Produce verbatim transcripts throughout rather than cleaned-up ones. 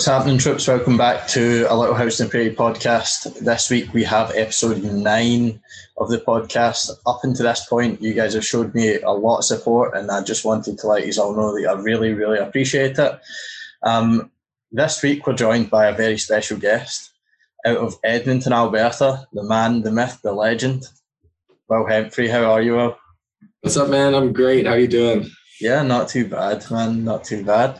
What's happening, troops? Welcome back to A Little House in the Prairie podcast. This week we have episode nine of the podcast. Up until this point, you guys have showed me a lot of support, and I just wanted to let you all know that I really, really appreciate it. Um, this week we're joined by a very special guest out of Edmonton, Alberta, the man, the myth, the legend, Will Hempfree. How are you, Will? What's up, man? I'm great. How are you doing? Yeah, not too bad, man. Not too bad.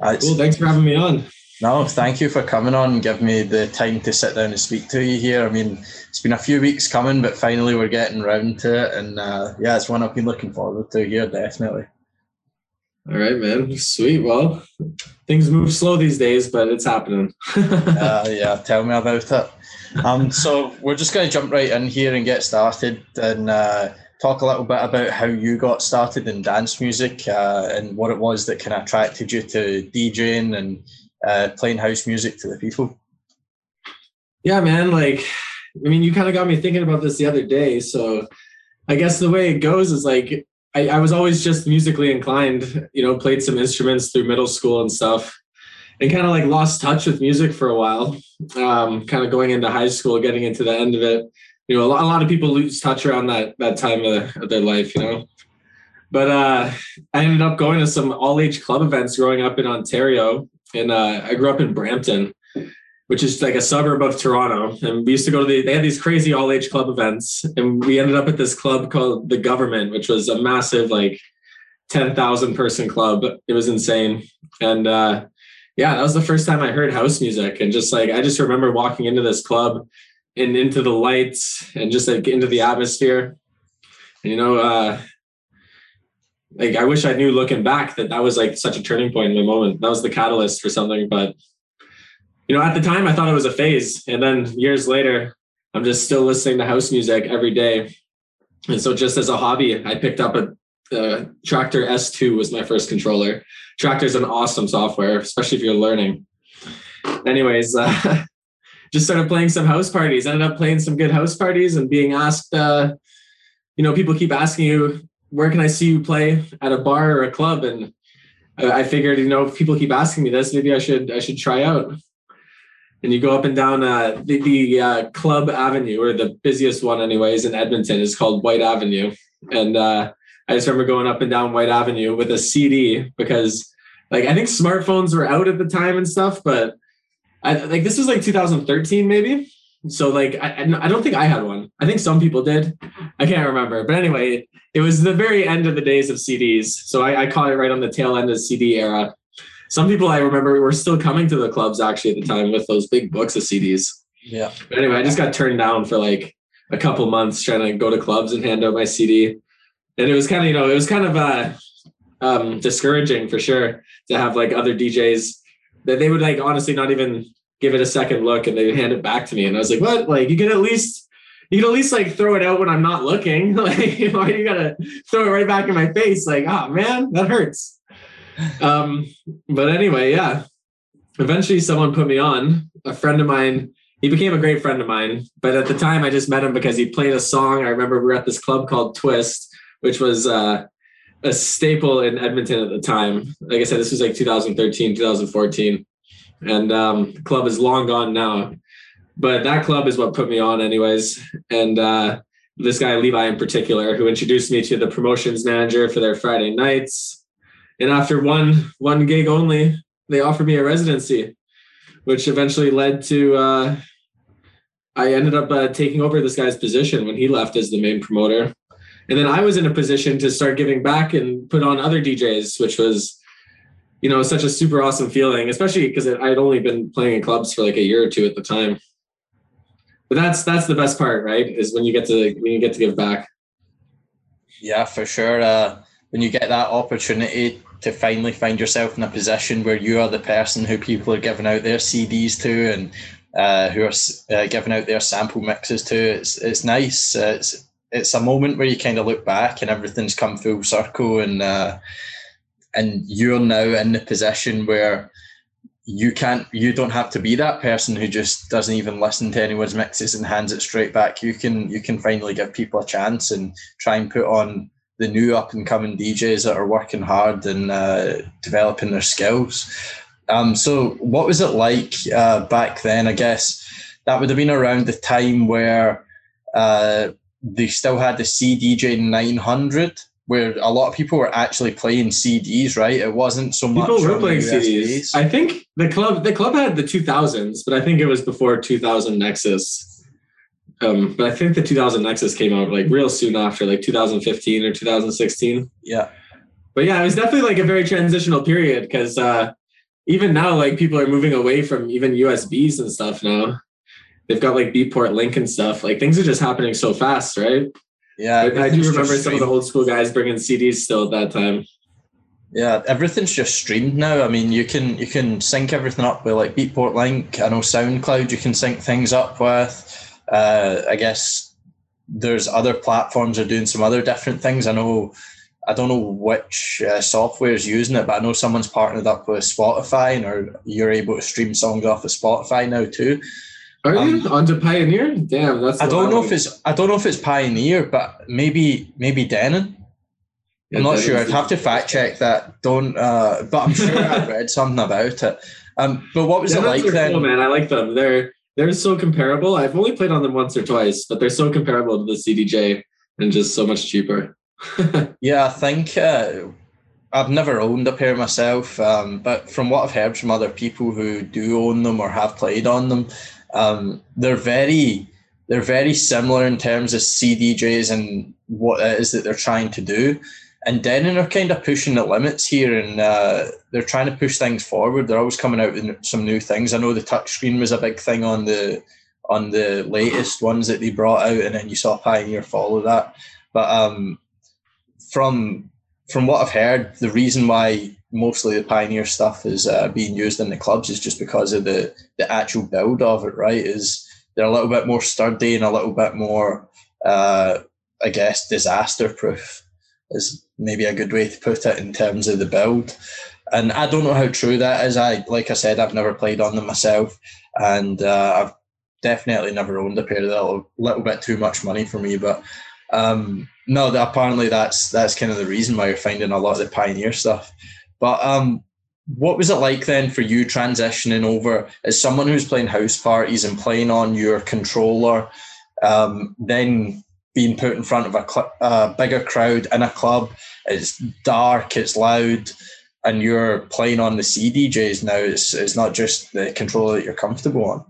Uh, cool, thanks for having me on. No, thank you for coming on and giving me the time to sit down and speak to you here. I mean, it's been a few weeks coming, but finally we're getting round to it. And uh, yeah, it's one I've been looking forward to here, definitely. All right, man. Sweet. Well, things move slow these days, but it's happening. uh, yeah, tell me about it. Um, so we're just going to jump right in here and get started and uh, talk a little bit about how you got started in dance music uh, and what it was that kind of attracted you to DJing and uh, playing house music to the people. Yeah, man. Like, I mean, you kind of got me thinking about this the other day. So I guess the way it goes is like, I, I was always just musically inclined, you know, played some instruments through middle school and stuff, and kind of like lost touch with music for a while, um, kind of going into high school, getting into the end of it. You know, a lot, a lot of people lose touch around that that time of, of their life, you know. But uh, I ended up going to some all-age club events growing up in Ontario. And uh, I grew up in Brampton, which is like a suburb of Toronto. And we used to go to the, they had these crazy all-age club events. And we ended up at this club called The Government, which was a massive, like, ten thousand person club. It was insane. And uh, yeah, that was the first time I heard house music. And just like, I just remember walking into this club and into the lights and just like into the atmosphere. And, you know, uh, like, I wish I knew looking back that that was like such a turning point in the moment. That was the catalyst for something. But, you know, at the time I thought it was a phase, and then years later, I'm just still listening to house music every day. And so just as a hobby, I picked up a, a Traktor S two was my first controller. Traktor's an awesome software, especially if you're learning. Anyways, uh, just started playing some house parties, ended up playing some good house parties and being asked, uh, you know, people keep asking you, where can I see you play at a bar or a club? And I, I figured, you know, if people keep asking me this, maybe I should, I should try out. And you go up and down uh, the, the uh, Club Avenue, or the busiest one anyways, in Edmonton is called White Avenue. And uh, I just remember going up and down White Avenue with a C D, because like, I think smartphones were out at the time and stuff, but I, like, this was like two thousand thirteen maybe. So like, I, I don't think I had one. I think some people did. I can't remember. But anyway, it was the very end of the days of C Ds. So I, I caught it right on the tail end of the C D era. Some people I remember were still coming to the clubs actually at the time with those big books of C Ds. Yeah. But anyway, I just got turned down for like a couple months trying to go to clubs and hand out my C D. And it was kind of, you know, it was kind of uh, um, discouraging for sure to have like other D Js that they would like honestly not even give it a second look, and they would hand it back to me. And I was like, what? Like, you can at least, you can at least like throw it out when I'm not looking. Like, why do you gotta throw it right back in my face? Like, ah, oh, man, that hurts. Um, but anyway, yeah, eventually someone put me on, a friend of mine. He became a great friend of mine, but at the time I just met him because he played a song. I remember we were at this club called Twist, which was uh, a staple in Edmonton at the time. Like I said, this was like two thousand thirteen, two thousand fourteen. And um, the club is long gone now, but that club is what put me on anyways. And uh, this guy, Levi in particular, who introduced me to the promotions manager for their Friday nights. And after one one gig only, they offered me a residency, which eventually led to, uh, I ended up uh, taking over this guy's position when he left as the main promoter. And then I was in a position to start giving back and put on other D Js, which was, you know, such a super awesome feeling, especially because I'd only been playing in clubs for like a year or two at the time. But that's that's the best part, right? Is when you get to when you get to give back. Yeah, for sure. Uh, when you get that opportunity to finally find yourself in a position where you are the person who people are giving out their C Ds to, and uh, who are uh, giving out their sample mixes to. It's it's nice. Uh, it's it's a moment where you kind of look back and everything's come full circle, and uh, and you're now in the position where you can't, you don't have to be that person who just doesn't even listen to anyone's mixes and hands it straight back. You can you can finally give people a chance and try and put on the new up and coming D Js that are working hard and uh, developing their skills. Um, so what was it like uh, back then? I guess that would have been around the time where uh, they still had the C D J nine hundred, where a lot of people were actually playing C Ds, right? It wasn't so much. People were playing C Ds. I think the club the club had the two thousands, but I think it was before two thousand Nexus. Um, but I think the two thousand Nexus came out like real soon after, like two thousand fifteen or two thousand sixteen. Yeah. But yeah, it was definitely like a very transitional period because uh, even now, like people are moving away from even U S Bs and stuff now. They've got like Beatport Link and stuff. Like things are just happening so fast, right? Yeah. But I do remember some of the old school guys bringing C Ds still at that time. Yeah, everything's just streamed now. I mean, you can you can sync everything up with like Beatport Link. I know SoundCloud you can sync things up with. Uh, I guess there's other platforms are doing some other different things. I know, I don't know which uh, software is using it, but I know someone's partnered up with Spotify, and or you're able to stream songs off of Spotify now too. Are um, you onto Pioneer? Damn, that's. I don't know if it's I don't know if it's Pioneer, but maybe maybe Denon. Yeah, I'm not Denon's sure. I'd have to fact check that. Don't. Uh, but I'm sure I read something about it. Um, but what was Denon's it like then? Cool, man, I like them. They're. They're so comparable. I've only played on them once or twice, but they're so comparable to the C D J and just so much cheaper. Yeah, I think uh, I've never owned a pair myself, um, but from what I've heard from other people who do own them or have played on them, um, they're very they're very similar in terms of C D Js and what it is that they're trying to do. And Denon are kind of pushing the limits here, and uh, they're trying to push things forward. They're always coming out with some new things. I know the touchscreen was a big thing on the on the latest ones that they brought out, and then you saw Pioneer follow that. But um, from from what I've heard, the reason why mostly the Pioneer stuff is uh, being used in the clubs is just because of the the actual build of it. Right? Is they're a little bit more sturdy and a little bit more, uh, I guess, disaster proof. Is maybe a good way to put it in terms of the build. And I don't know how true that is. I, like I said, I've never played on them myself, and uh, I've definitely never owned a pair. Of that. A little bit too much money for me, but um, no, apparently that's that's kind of the reason why you're finding a lot of the Pioneer stuff. But um, what was it like then for you transitioning over as someone who's playing house parties and playing on your controller, um, then being put in front of a cl- uh, bigger crowd in a club? It's dark, it's loud, and you're playing on the C D Js now. It's it's not just the controller that you're comfortable on.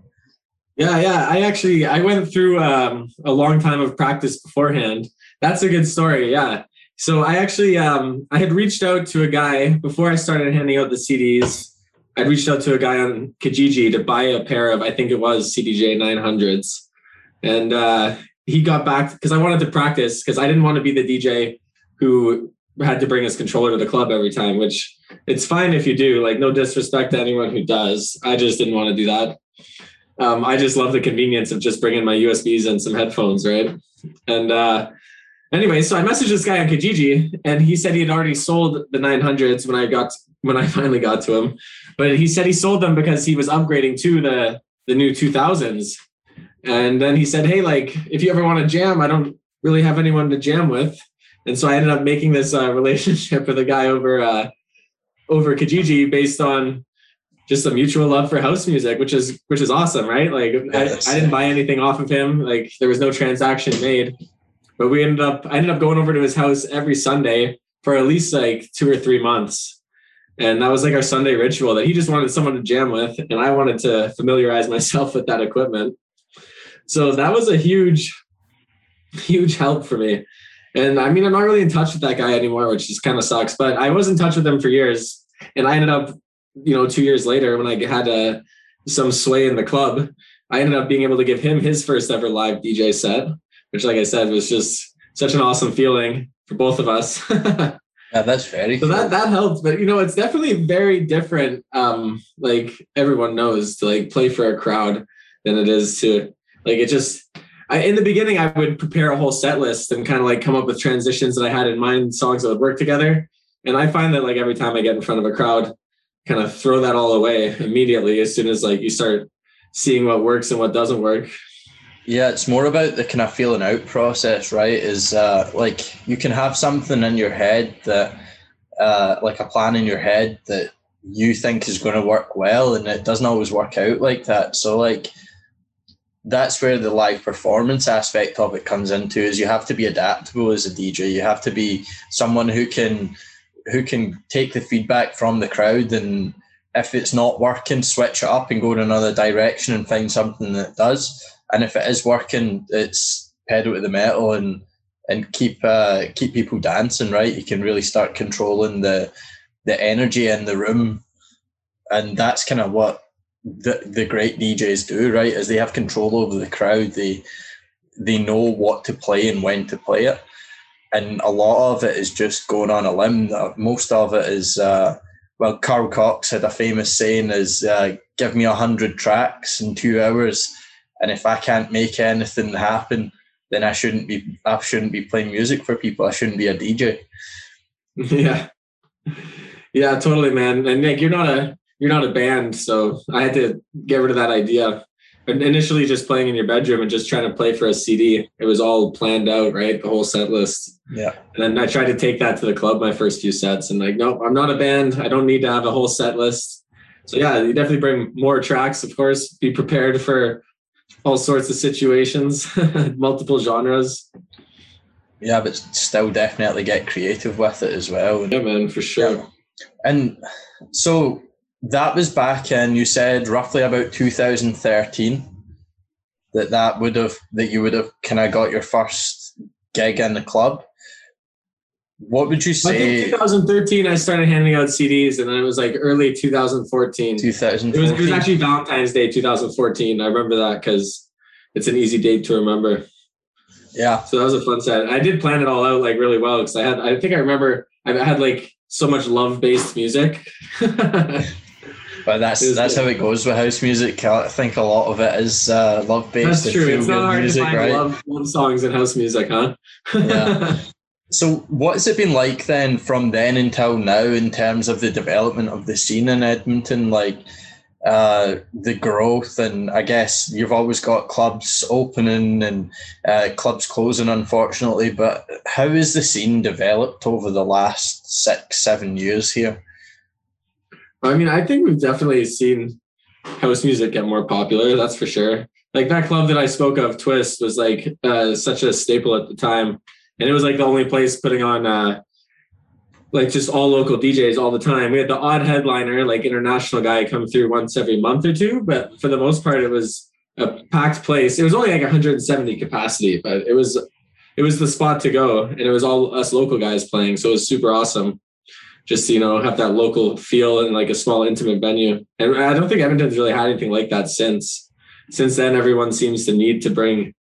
Yeah, yeah. I actually, I went through um, a long time of practice beforehand. That's a good story, yeah. So I actually, um, I had reached out to a guy, before I started handing out the C Ds, I'd reached out to a guy on Kijiji to buy a pair of, I think it was C D J nine hundreds. And uh he got back because I wanted to practice because I didn't want to be the D J who had to bring his controller to the club every time, which it's fine if you do, like no disrespect to anyone who does. I just didn't want to do that. Um, I just love the convenience of just bringing my U S Bs and some headphones. Right. And uh, anyway, so I messaged this guy on Kijiji and he said he had already sold the nine hundreds when I got, when I finally got to him, but he said he sold them because he was upgrading to the, the new two thousands. And then he said, hey, like, if you ever want to jam, I don't really have anyone to jam with. And so I ended up making this uh, relationship with a guy over uh, over Kijiji based on just a mutual love for house music, which is which is awesome, right? Like, yes. I, I didn't buy anything off of him. Like, there was no transaction made. But we ended up, I ended up going over to his house every Sunday for at least, like, two or three months. And that was, like, our Sunday ritual that he just wanted someone to jam with. And I wanted to familiarize myself with that equipment. So that was a huge, huge help for me. And I mean, I'm not really in touch with that guy anymore, which just kind of sucks, but I was in touch with him for years. And I ended up, you know, two years later when I had a, some sway in the club, I ended up being able to give him his first ever live D J set, which like I said, was just such an awesome feeling for both of us. Yeah, that's very So cool. that, that helped, but you know, it's definitely very different. Um, like everyone knows to like play for a crowd than it is to, Like it just, I, in the beginning, I would prepare a whole set list and kind of like come up with transitions that I had in mind, songs that would work together. And I find that like every time I get in front of a crowd, kind of throw that all away immediately as soon as like you start seeing what works and what doesn't work. Yeah, it's more about the kind of feeling out process, right? Is uh, like you can have something in your head that, uh, like a plan in your head that you think is going to work well, and it doesn't always work out like that. So like that's where the live performance aspect of it comes into, is you have to be adaptable as a D J. You have to be someone who can who can take the feedback from the crowd, and if it's not working, switch it up and go in another direction and find something that does. And if it is working, it's pedal to the metal and and keep uh, keep people dancing, right? You can really start controlling the the energy in the room, and that's kind of what the the great D Js do, right? Is they have control over the crowd. They they know what to play and when to play it, and a lot of it is just going on a limb. Most of it is. Uh, Well, Carl Cox had a famous saying is, uh, give me one hundred tracks in two hours, and if I can't make anything happen, then I shouldn't be I shouldn't be playing music for people. I shouldn't be a D J. Yeah. Yeah, totally, man. And Nick, you're not a you're not a band, so I had to get rid of that idea. And initially just playing in your bedroom and just trying to play for a C D. It was all planned out, right? The whole set list. Yeah. And then I tried to take that to the club my first few sets and like, nope, I'm not a band. I don't need to have a whole set list. So yeah, you definitely bring more tracks, of course. Be prepared for all sorts of situations, multiple genres. Yeah, but still definitely get creative with it as well. Yeah, man, for sure. Yeah. And so... that was back in, you said, roughly about two thousand thirteen, that that would have, that you would have kind of got your first gig in the club. What would you say? In two thousand thirteen, I started handing out C Ds, and then it was like early two thousand fourteen. two thousand fourteen. It was, it was actually Valentine's Day two thousand fourteen. I remember that because it's an easy date to remember. Yeah. So that was a fun set. I did plan it all out like really well because I had, I think I remember I had like so much love-based music. But that's that's good. How it goes with house music. I think a lot of it is uh, love based. That's true. It's not hard music, to find right? love, love songs in house music, huh? Yeah. So what has it been like then from then until now in terms of the development of the scene in Edmonton, like uh, the growth? And I guess you've always got clubs opening and uh, clubs closing, unfortunately. But how has the scene developed over the last six, seven years here? I mean, I think we've definitely seen house music get more popular. That's for sure. Like that club that I spoke of, Twist, was like uh, such a staple at the time. And it was like the only place putting on uh, like just all local D Js all the time. We had the odd headliner, like international guy come through once every month or two. But for the most part, it was a packed place. It was only like one hundred seventy capacity, but it was, it was the spot to go. And it was all us local guys playing. So it was super awesome. Just, you know, have that local feel in like a small intimate venue. And I don't think Edmonton's really had anything like that since. Since then, everyone seems to need to bring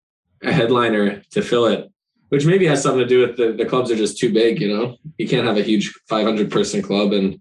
a headliner to fill it, which maybe has something to do with the, the clubs are just too big, you know? You can't have a huge five hundred person club and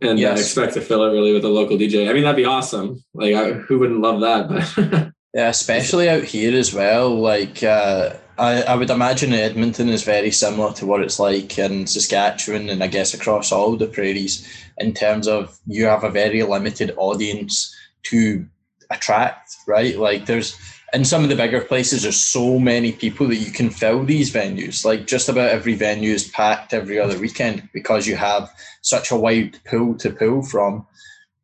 and yes. uh, expect to fill it really with a local D J. I mean, that'd be awesome. Like, I, who wouldn't love that? But yeah, especially out here as well. Like, uh, I, I would imagine Edmonton is very similar to what it's like in Saskatchewan and I guess across all the prairies in terms of you have a very limited audience to attract, right? Like there's, in some of the bigger places, there's so many people that you can fill these venues. Like just about every venue is packed every other weekend because you have such a wide pool to pull from.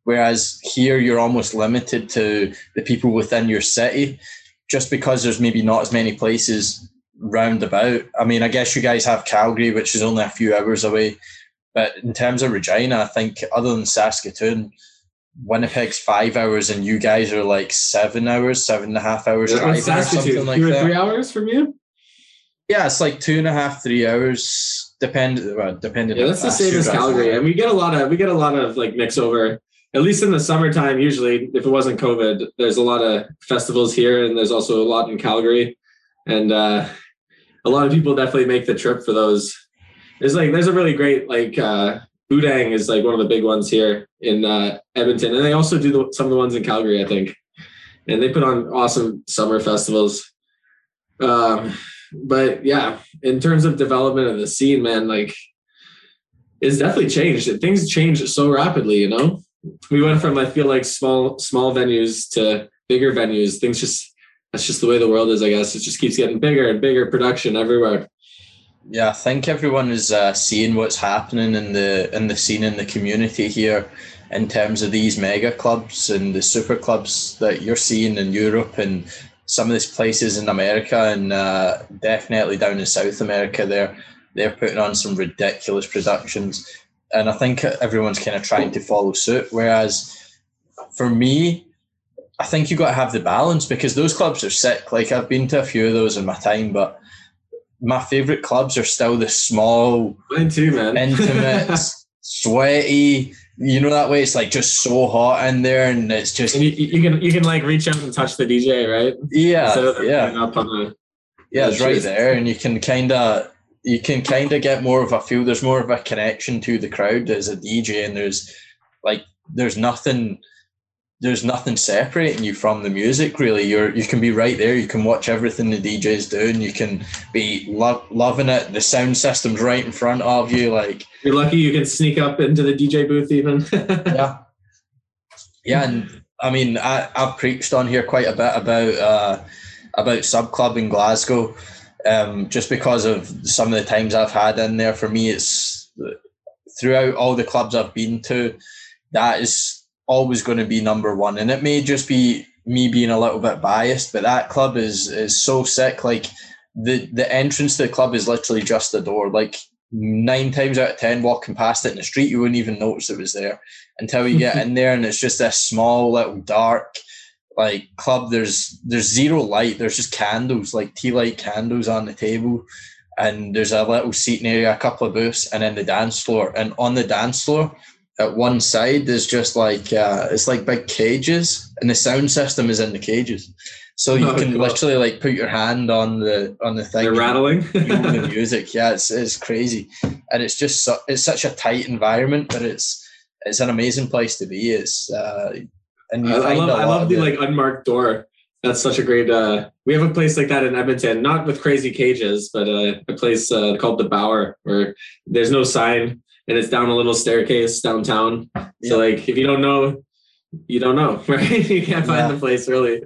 Whereas here you're almost limited to the people within your city, just because there's maybe not as many places round about. I mean, I guess you guys have Calgary, which is only a few hours away. But in terms of Regina, I think other than Saskatoon, Winnipeg's five hours and you guys are like seven hours, seven and a half hours. Yeah, drive or something like that. Two or three hours from you? Yeah, it's like two and a half, three hours, depending. Well, depending yeah, that's the same as Calgary. And we get a lot of we get a lot of like mix over. At least in the summertime, usually, if it wasn't COVID, there's a lot of festivals here and there's also a lot in Calgary. And uh, a lot of people definitely make the trip for those. There's like, there's a really great, like, uh, Budang is like one of the big ones here in uh, Edmonton. And they also do the, some of the ones in Calgary, I think. And they put on awesome summer festivals. Um, but yeah, in terms of development of the scene, man, like, it's definitely changed. Things change so rapidly, you know? We went from, I feel like, small small venues to bigger venues. Things just, that's just the way the world is, I guess. It just keeps getting bigger and bigger production everywhere. Yeah, I think everyone is uh, seeing what's happening in the in the scene in the community here, in terms of these mega clubs and the super clubs that you're seeing in Europe and some of these places in America, and uh, definitely down in South America. There, they're putting on some ridiculous productions, and I think everyone's kind of trying to follow suit. Whereas, for me, I think you got to have the balance, because those clubs are sick. Like, I've been to a few of those in my time, but my favourite clubs are still the small, mine too, man. intimate, sweaty. You know, that way it's like just so hot in there, and it's just, and you, you can you can like reach out and touch the D J, right? Yeah, yeah, up on the, yeah, it's right there, and you can kind of you can kind of get more of a feel. There's more of a connection to the crowd as a D J, and there's like there's nothing. There's nothing separating you from the music, really. You're you can be right there. You can watch everything the D J's doing. You can be lo- loving it. The sound system's right in front of you. Like, you're lucky you can sneak up into the D J booth even. yeah, yeah, and I mean, I I've preached on here quite a bit about uh, about Subclub in Glasgow, um, just because of some of the times I've had in there. For me, it's throughout all the clubs I've been to, that is always going to be number one, and it may just be me being a little bit biased, but that club is is so sick. Like, the the entrance to the club is literally just the door. Like, nine times out of ten, walking past it in the street, you wouldn't even notice it was there until you get in there, and it's just this small little dark like club. There's there's zero light. There's just candles, like tea light candles on the table, and there's a little seating area, a couple of booths, and then the dance floor. And on the dance floor at one side, there's just like uh, it's like big cages, and the sound system is in the cages, so you oh, can God. literally like put your hand on the on the thing. They're rattling the music. Yeah, it's it's crazy, and it's just su- it's such a tight environment, but it's it's an amazing place to be. It's uh, and you I, find I love I love the like unmarked door. That's such a great. Uh, we have a place like that in Edmonton, not with crazy cages, but uh, a place uh, called the Bower, where there's no sign. And it's down a little staircase downtown. Yeah. So, like, if you don't know, you don't know, right? You can't find yeah. the place, really.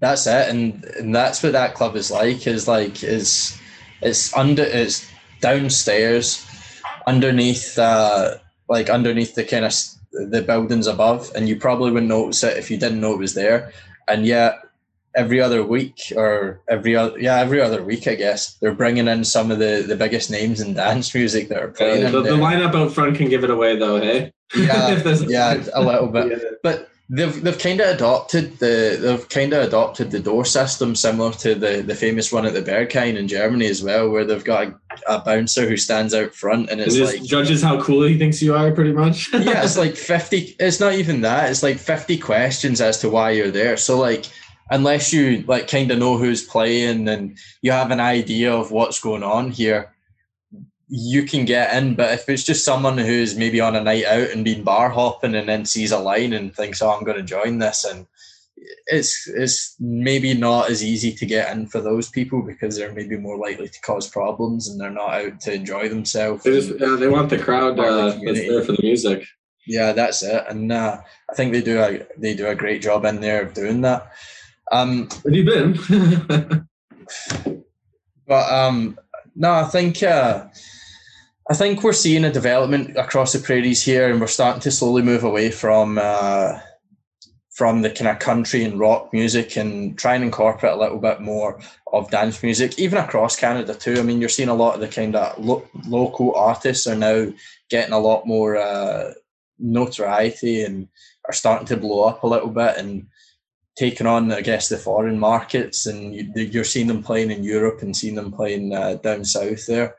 That's it, and and that's what that club is like. Is like is it's under it's downstairs, underneath, uh, like underneath the kind of the buildings above, and you probably wouldn't notice it if you didn't know it was there. And yet, every other week, or every other, yeah, every other week, I guess, they're bringing in some of the, the biggest names in dance music that are playing. Yeah, the, the lineup out front can give it away, though, hey? Yeah, yeah, a little bit. Yeah. But they've they've kind of adopted the they've kind of adopted the door system, similar to the, the famous one at the Berghain in Germany as well, where they've got a, a bouncer who stands out front and it's it like judges how cool he thinks you are, pretty much. Yeah, it's like fifty. It's not even that. It's like fifty questions as to why you're there. So like, unless you like kind of know who's playing and you have an idea of what's going on here, you can get in. But if it's just someone who's maybe on a night out and been bar hopping and then sees a line and thinks, oh, I'm going to join this, and it's it's maybe not as easy to get in for those people, because they're maybe more likely to cause problems and they're not out to enjoy themselves. They, just, yeah, they want the crowd uh, the that's there for the music. Yeah, that's it. And uh, I think they do a, they do a great job in there of doing that. Um, Where have you been? But um, no, I think uh, I think we're seeing a development across the prairies here, and we're starting to slowly move away from uh, from the kind of country and rock music, and try and incorporate a little bit more of dance music, even across Canada too. I mean, you're seeing a lot of the kind of lo- local artists are now getting a lot more uh, notoriety and are starting to blow up a little bit, and taking on, I guess, the foreign markets, and you, you're seeing them playing in Europe and seeing them playing uh, down south there.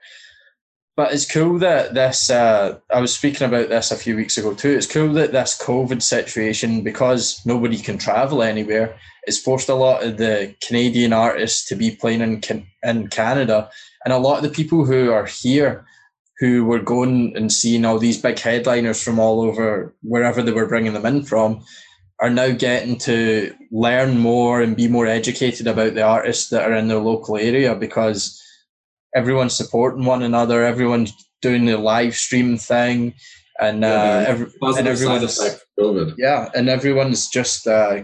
But it's cool that this, uh, I was speaking about this a few weeks ago too, it's cool that this COVID situation, because nobody can travel anywhere, it's forced a lot of the Canadian artists to be playing in, can- in Canada. And a lot of the people who are here, who were going and seeing all these big headliners from all over, wherever they were bringing them in from, are now getting to learn more and be more educated about the artists that are in their local area, because everyone's supporting one another, everyone's doing the live stream thing, and yeah, uh, every, and everyone's COVID. yeah, and everyone's just uh,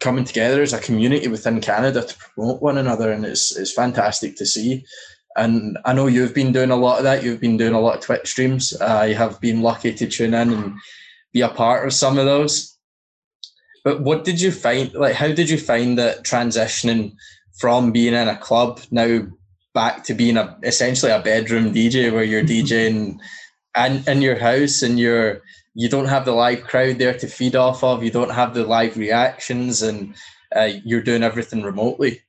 coming together as a community within Canada to promote one another, and it's it's fantastic to see. And I know you've been doing a lot of that. You've been doing a lot of Twitch streams. I have been lucky to tune in and be a part of some of those. But what did you find, like, how did you find that transitioning from being in a club now back to being a essentially a bedroom D J where you're DJing and in your house, and you're, you don't have the live crowd there to feed off of, you don't have the live reactions, and uh, you're doing everything remotely?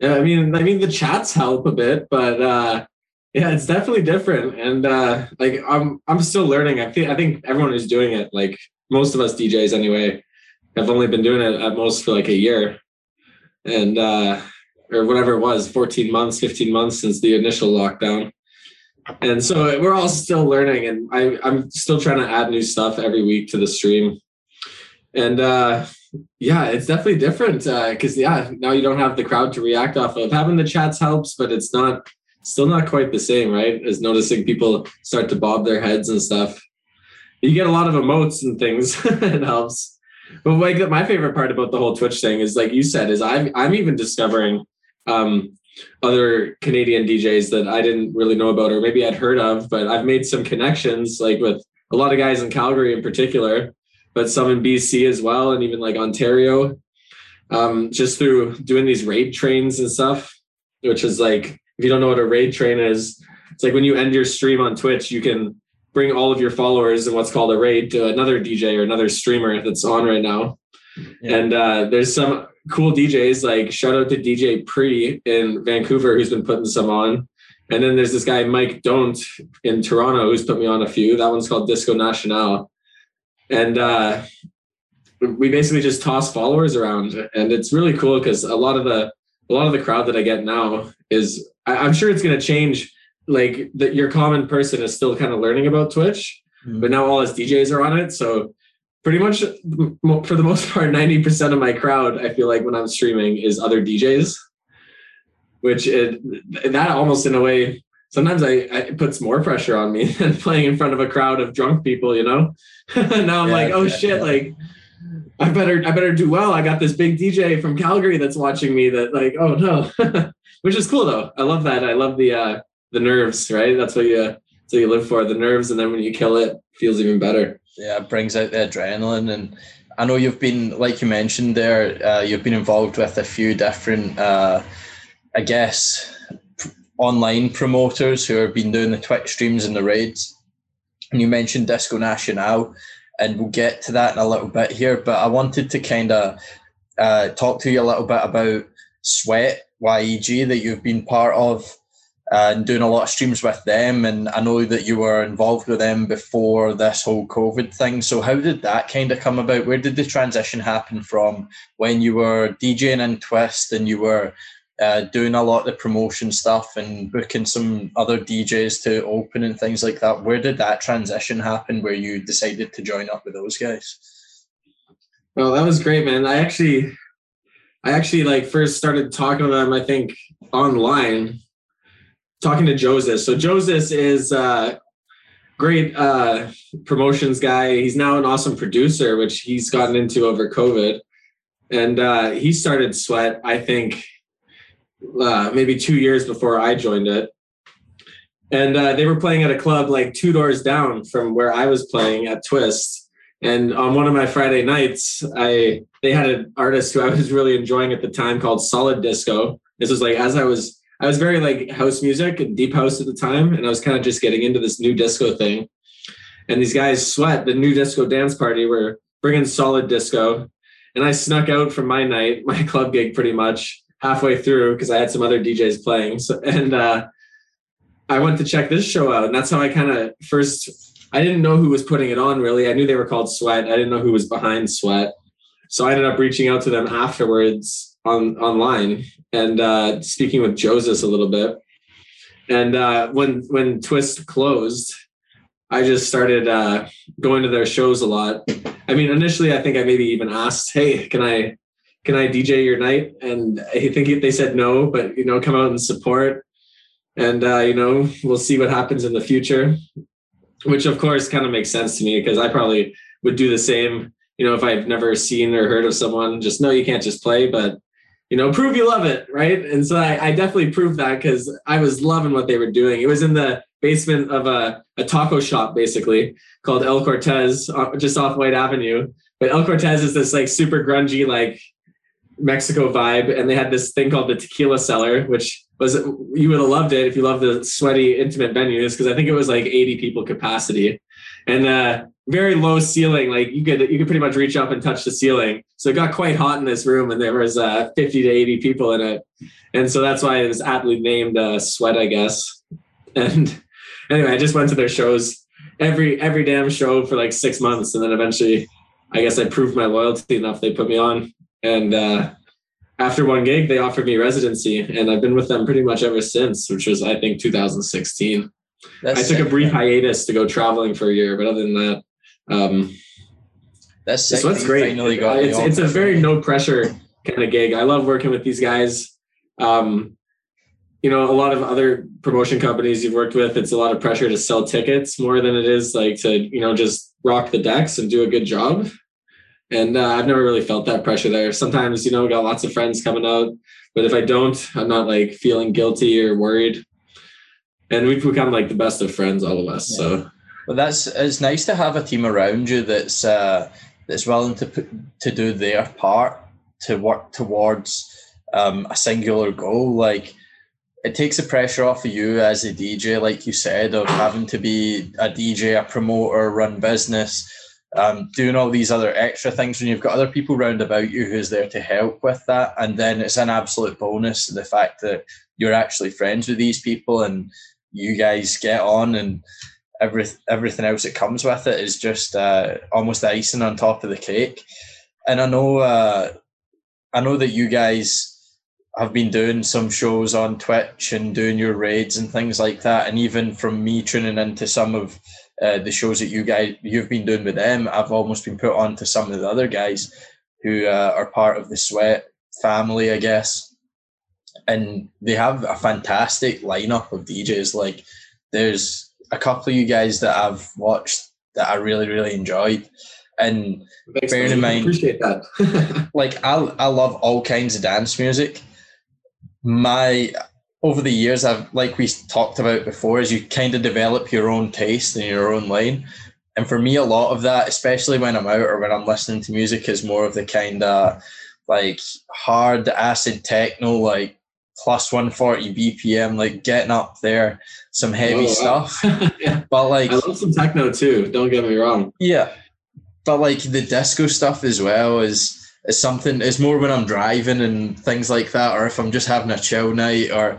Yeah, I mean, I mean the chats help a bit, but uh, yeah, it's definitely different. And uh, like, I'm, I'm still learning. I think, I think everyone is doing it. Like most of us D Js, anyway, have only been doing it at most for like a year, and uh, or whatever it was, fourteen months, fifteen months since the initial lockdown. And so we're all still learning, and I, I'm still trying to add new stuff every week to the stream. And uh, yeah, it's definitely different because, uh, yeah, now you don't have the crowd to react off of. Having the chats helps, but it's not, still not quite the same, right? As noticing people start to bob their heads and stuff. You get a lot of emotes and things. It helps. But like my favorite part about the whole Twitch thing is, like you said, is I'm, I'm even discovering um, other Canadian D Js that I didn't really know about, or maybe I'd heard of, but I've made some connections, like with a lot of guys in Calgary in particular, but some in B C as well, and even like Ontario, um, just through doing these raid trains and stuff, which is like, if you don't know what a raid train is, it's like when you end your stream on Twitch, you can bring all of your followers in what's called a raid to another D J or another streamer that's on right now. Yeah. And uh, there's some cool D Js, like shout out to D J Pre in Vancouver, who's been putting some on. And then there's this guy, Mike Don't in Toronto, who's put me on a few. That one's called Disco Nationale. And uh, we basically just toss followers around, and it's really cool because a lot of the a lot of the crowd that I get now is, I, I'm sure it's going to change. Like that, your common person is still kind of learning about Twitch, mm. but now all us D Js are on it. So pretty much for the most part, ninety percent of my crowd, I feel like when I'm streaming, is other D Js, which it, that almost in a way, sometimes I, I it puts more pressure on me than playing in front of a crowd of drunk people, you know? Now I'm yeah, like, oh yeah, shit, yeah. like I better, I better do well. I got this big D J from Calgary that's watching me that like, oh no, which is cool though. I love that. I love the, uh, the nerves, right? That's what you, that's what you live for, the nerves. And then when you kill it, it feels even better. Yeah, it brings out the adrenaline. And I know you've been, like you mentioned there, uh, you've been involved with a few different, uh, I guess, p- online promoters who have been doing the Twitch streams and the raids. And you mentioned Disco Nationale, and we'll get to that in a little bit here. But I wanted to kind of uh, talk to you a little bit about Sweat Y E G that you've been part of. Uh, and doing a lot of streams with them, and I know that you were involved with them before this whole COVID thing. So how did that kind of come about? Where did the transition happen from when you were DJing in Twist and you were uh, doing a lot of the promotion stuff and booking some other D Js to open and things like that? Where did that transition happen where you decided to join up with those guys? Well, that was great, man. I actually, I actually like first started talking to them, I think, online. Talking to Joseph. So Joseph is a great uh, promotions guy. He's now an awesome producer, which he's gotten into over COVID. And uh, he started Sweat, I think, uh, maybe two years before I joined it. And uh, they were playing at a club like two doors down from where I was playing at Twist. And on one of my Friday nights, I they had an artist who I was really enjoying at the time called Solid Disco. This was like as I was I was very like house music and deep house at the time. And I was kind of just getting into this new disco thing. And these guys Sweat, the new disco dance party, were bringing Solid Disco. And I snuck out from my night, my club gig pretty much halfway through because I had some other D Js playing. So, and uh, I went to check this show out. And that's how I kind of first, I didn't know who was putting it on really. I knew they were called Sweat. I didn't know who was behind Sweat. So I ended up reaching out to them afterwards. On online and uh, speaking with Joseph a little bit. And uh, when when Twist closed, I just started uh, going to their shows a lot. I mean, initially, I think I maybe even asked, "Hey, can I can I D J your night?" And I think they said no, but you know, come out and support, and uh, you know, we'll see what happens in the future. Which, of course, kind of makes sense to me because I probably would do the same. You know, if I've never seen or heard of someone, just no, you can't just play, but you know, prove you love it, right? And so I, I definitely proved that because I was loving what they were doing. It was in the basement of a, a taco shop, basically, called El Cortez, just off White Avenue. But El Cortez is this like super grungy, like Mexico vibe. And they had this thing called the Tequila Cellar, which was, you would have loved it if you loved the sweaty, intimate venues, because I think it was like eighty people capacity. And uh, very low ceiling, like you could you could pretty much reach up and touch the ceiling. So it got quite hot in this room, and there was uh, fifty to eighty people in it, and so that's why it was aptly named uh, Sweat, I guess. And anyway, I just went to their shows, every every damn show for like six months, and then eventually, I guess I proved my loyalty enough. They put me on, and uh, after one gig, they offered me residency, and I've been with them pretty much ever since, which was I think two thousand sixteen. That's I took sick, a brief man. hiatus to go traveling for a year, but other than that, um, that's sick. So that's great. Got it's it's a very no pressure kind of gig. I love working with these guys. Um, you know, a lot of other promotion companies you've worked with, it's a lot of pressure to sell tickets more than it is like to, you know, just rock the decks and do a good job. And uh, I've never really felt that pressure there. Sometimes, you know, got lots of friends coming out, but if I don't, I'm not like feeling guilty or worried. And we've become like the best of friends, all of us. Yeah. So, well, that's it's nice to have a team around you that's uh, that's willing to put, to do their part to work towards um, a singular goal. Like it takes the pressure off of you as a D J, like you said, of having to be a D J, a promoter, run business, um, doing all these other extra things when you've got other people round about you who's there to help with that. And then it's an absolute bonus the fact that you're actually friends with these people and you guys get on, and every, everything else that comes with it is just uh, almost the icing on top of the cake. And I know uh, I know that you guys have been doing some shows on Twitch and doing your raids and things like that. And even from me tuning into some of uh, the shows that you guys, you've been doing with them, I've almost been put on to some of the other guys who uh, are part of the Sweat family, I guess. And they have a fantastic lineup of D Js. Like there's a couple of you guys that I've watched that I really, really enjoyed. And Thanks, bearing in mind, appreciate that. like I, I love all kinds of dance music. My, over the years, I've, like we talked about before, is you kind of develop your own taste in your own lane. And for me, a lot of that, especially when I'm out or when I'm listening to music, is more of the kind of like hard acid techno, like plus one forty B P M, like getting up there, some heavy oh, wow. stuff. yeah. But like I love some techno too, don't get me wrong. Yeah. But like the disco stuff as well is is something, it's more when I'm driving and things like that, or if I'm just having a chill night, or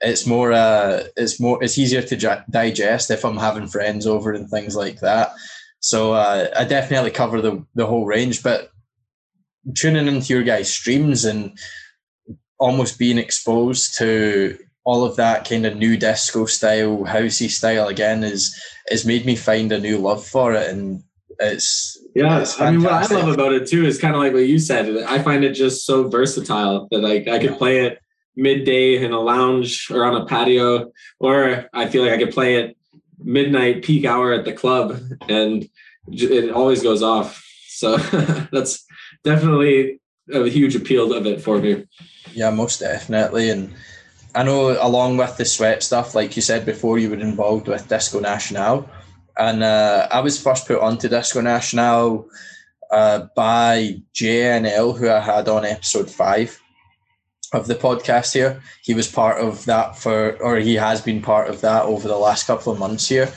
it's more uh it's more it's easier to gi- digest if I'm having friends over and things like that. So uh I definitely cover the the whole range, but tuning into your guys' streams and almost being exposed to all of that kind of new disco style, housey style again is has made me find a new love for it. And it's yeah it's I mean what I love about it too is kind of like what you said, I find it just so versatile that like I could play it midday in a lounge or on a patio, or I feel like I could play it midnight peak hour at the club and it always goes off. So that's definitely a huge appeal of it for me. Yeah, most definitely. And I know along with the Sweat stuff, like you said before, you were involved with Disco Nationale. And uh, I was first put onto Disco Nationale uh, by J N L, who I had on episode five of the podcast here. He was part of that for, or he has been part of that over the last couple of months here.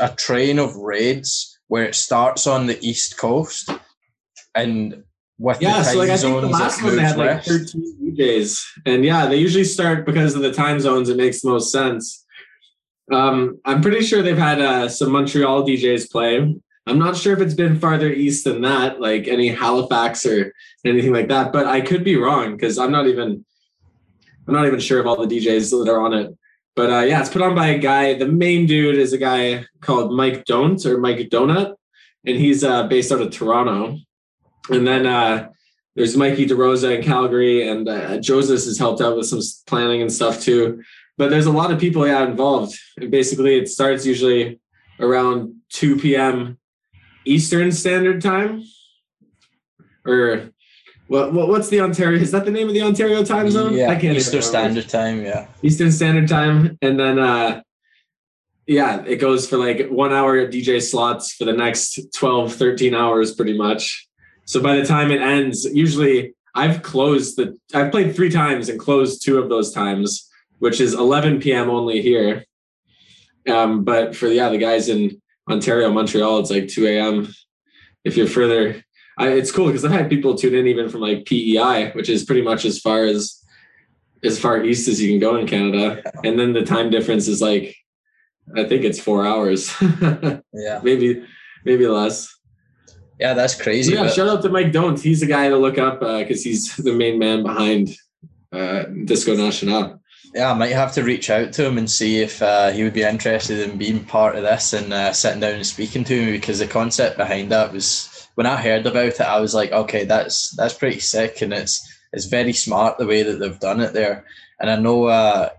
A train of raids where it starts on the East Coast and With yeah, so like I think the last one they had like thirteen D Js, and yeah, they usually start because of the time zones. It makes the most sense. Um, I'm pretty sure they've had uh, some Montreal D Js play. I'm not sure if it's been farther east than that, like any Halifax or anything like that. But I could be wrong because I'm not even I'm not even sure of all the D Js that are on it. But uh, yeah, it's put on by a guy. The main dude is a guy called Mike Don't or Mike Donut, and he's uh, based out of Toronto. And then uh, there's Mikey DeRosa in Calgary, and uh, Joseph has helped out with some planning and stuff too. But there's a lot of people yeah, involved. And basically, it starts usually around two p.m. Eastern Standard Time, or What, what what's the Ontario? Is that the name of the Ontario time zone? Yeah, I can't Eastern Standard Time. Yeah, Eastern Standard Time, and then uh, yeah, it goes for like one hour of D J slots for the next twelve, thirteen hours, pretty much. So by the time it ends, usually I've closed the. I've played three times and closed two of those times, which is eleven p.m. only here. Um, but for yeah, the guys in Ontario, Montreal, it's like two a.m. If you're further, I, it's cool because I've had people tune in even from like P E I, which is pretty much as far as as far east as you can go in Canada. Yeah. And then the time difference is like, I think it's four hours. yeah, maybe maybe less. Yeah, that's crazy. Yeah, but... shout out to Mike Don't. He's the guy to look up because uh, he's the main man behind uh, Disco Nationale. Yeah, I might have to reach out to him and see if uh, he would be interested in being part of this and uh, sitting down and speaking to me, because the concept behind that was, when I heard about it, I was like, okay, that's that's pretty sick, and it's it's very smart the way that they've done it there. And I know uh,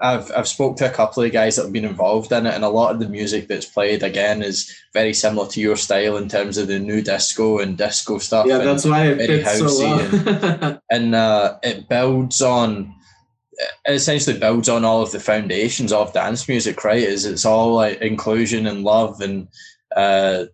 I've I've spoke to a couple of guys that have been involved in it, and a lot of the music that's played again is very similar to your style in terms of the new disco and disco stuff. Yeah, that's why it fits so well. and and uh, it builds on. It essentially builds on all of the foundations of dance music, right? Is it's all like inclusion and love and uh,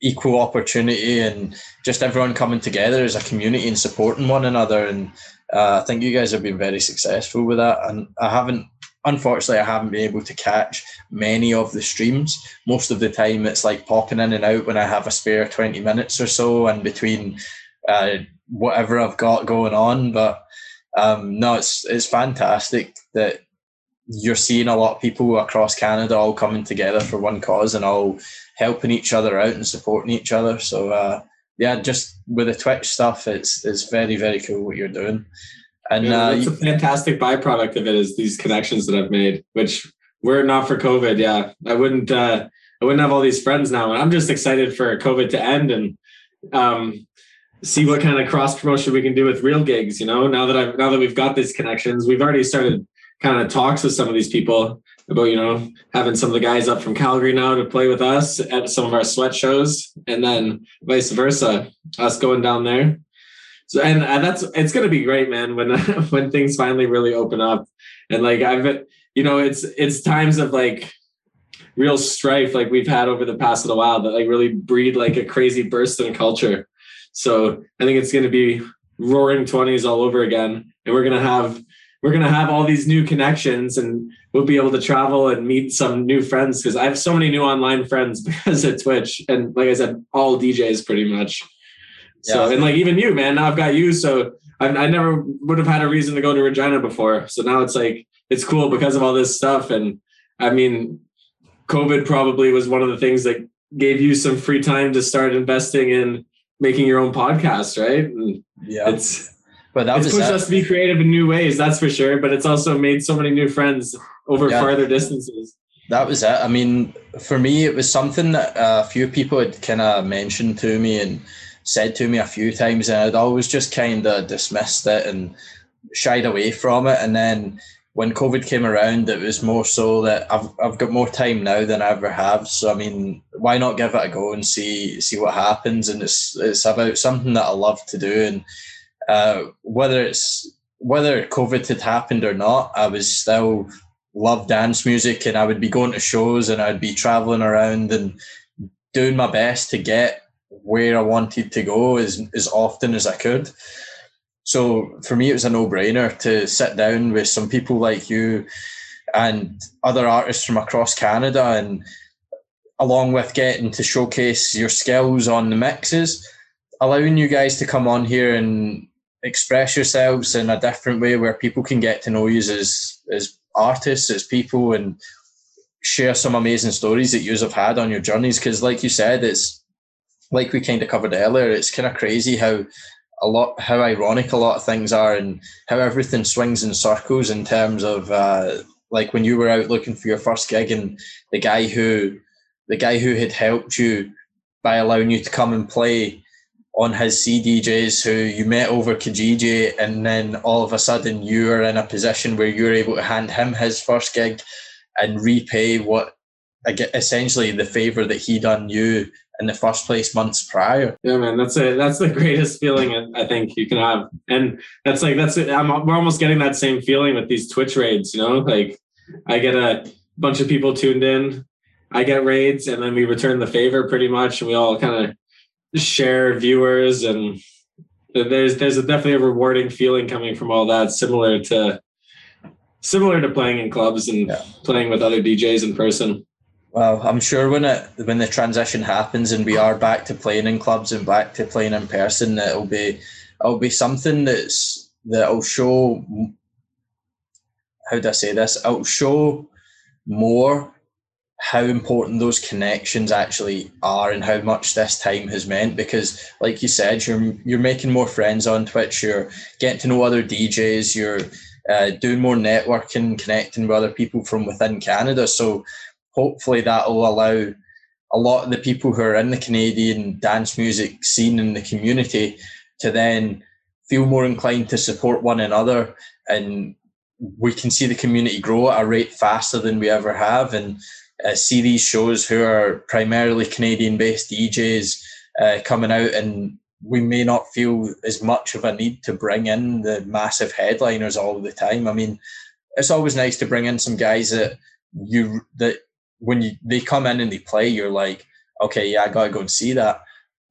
equal opportunity and just everyone coming together as a community and supporting one another. And uh, I think you guys have been very successful with that. And I haven't, unfortunately, I haven't been able to catch many of the streams. Most of the time, it's like popping in and out when I have a spare twenty minutes or so in between uh, whatever I've got going on, but. Um, no, it's it's fantastic that you're seeing a lot of people across Canada all coming together for one cause and all helping each other out and supporting each other. So uh, yeah, just with the Twitch stuff, it's it's very, very cool what you're doing. And yeah, that's uh, a fantastic byproduct of it is these connections that I've made. Which were it not for COVID, yeah, I wouldn't uh, I wouldn't have all these friends now. And I'm just excited for COVID to end and. Um, see what kind of cross promotion we can do with real gigs, you know, now that I've, now that we've got these connections, we've already started kind of talks with some of these people about, you know, having some of the guys up from Calgary now to play with us at some of our sweat shows and then vice versa, us going down there. So, and that's, it's going to be great, man, when, when things finally really open up. And like, I've, you know, it's, it's times of like real strife, like we've had over the past little while that like really breed like a crazy burst in culture. So I think it's going to be roaring twenties all over again. And we're going to have, we're going to have all these new connections and we'll be able to travel and meet some new friends. Cause I have so many new online friends because of Twitch. And like I said, all D Js pretty much. Yeah. So, and like even you, man, now I've got you. So I've, I never would have had a reason to go to Regina before. So now it's like, it's cool because of all this stuff. And I mean, COVID probably was one of the things that gave you some free time to start investing in making your own podcast, right? And yeah, it's but that it's was pushed that. us to be creative in new ways, that's for sure. But it's also made so many new friends over yeah. farther distances. That was it. I mean, for me, it was something that a few people had kind of mentioned to me and said to me a few times, and I'd always just kind of dismissed it and shied away from it. And then when COVID came around, it was more so that I've I've got more time now than I ever have. So I mean, why not give it a go and see see what happens? And it's it's about something that I love to do. And uh, whether it's whether COVID had happened or not, I was still love dance music, and I would be going to shows and I'd be traveling around and doing my best to get where I wanted to go as as often as I could. So for me, it was a no-brainer to sit down with some people like you and other artists from across Canada, and along with getting to showcase your skills on the mixes, allowing you guys to come on here and express yourselves in a different way where people can get to know you as, as artists, as people, and share some amazing stories that you have had on your journeys. Because like you said, it's like we kind of covered earlier, it's kind of crazy how... a lot, how ironic a lot of things are and how everything swings in circles in terms of uh, like when you were out looking for your first gig and the guy who, the guy who had helped you by allowing you to come and play on his C D Js who you met over Kijiji, and then all of a sudden you are in a position where you're able to hand him his first gig and repay what essentially the favor that he done you in the first place months prior. Yeah, man, that's it. That's the greatest feeling I think you can have. And that's like, that's it. I'm, we're almost getting that same feeling with these Twitch raids, you know, like I get a bunch of people tuned in, I get raids, and then we return the favor pretty much. And we all kind of share viewers, and there's, there's a definitely a rewarding feeling coming from all that, similar to, similar to playing in clubs and yeah. playing with other D Js in person. Well, I'm sure when it when the transition happens and we are back to playing in clubs and back to playing in person, it'll be it'll be something that's that'll show. How do I say this? It'll show more how important those connections actually are and how much this time has meant. Because, like you said, you're you're making more friends on Twitch. You're getting to know other D Js. You're uh, doing more networking, connecting with other people from within Canada. So hopefully that'll allow a lot of the people who are in the Canadian dance music scene in the community to then feel more inclined to support one another, and we can see the community grow at a rate faster than we ever have, and uh, see these shows who are primarily Canadian-based D Js uh, coming out, and we may not feel as much of a need to bring in the massive headliners all the time. I mean, it's always nice to bring in some guys that you that when you, they come in and they play, you're like, okay, yeah, I got to go and see that.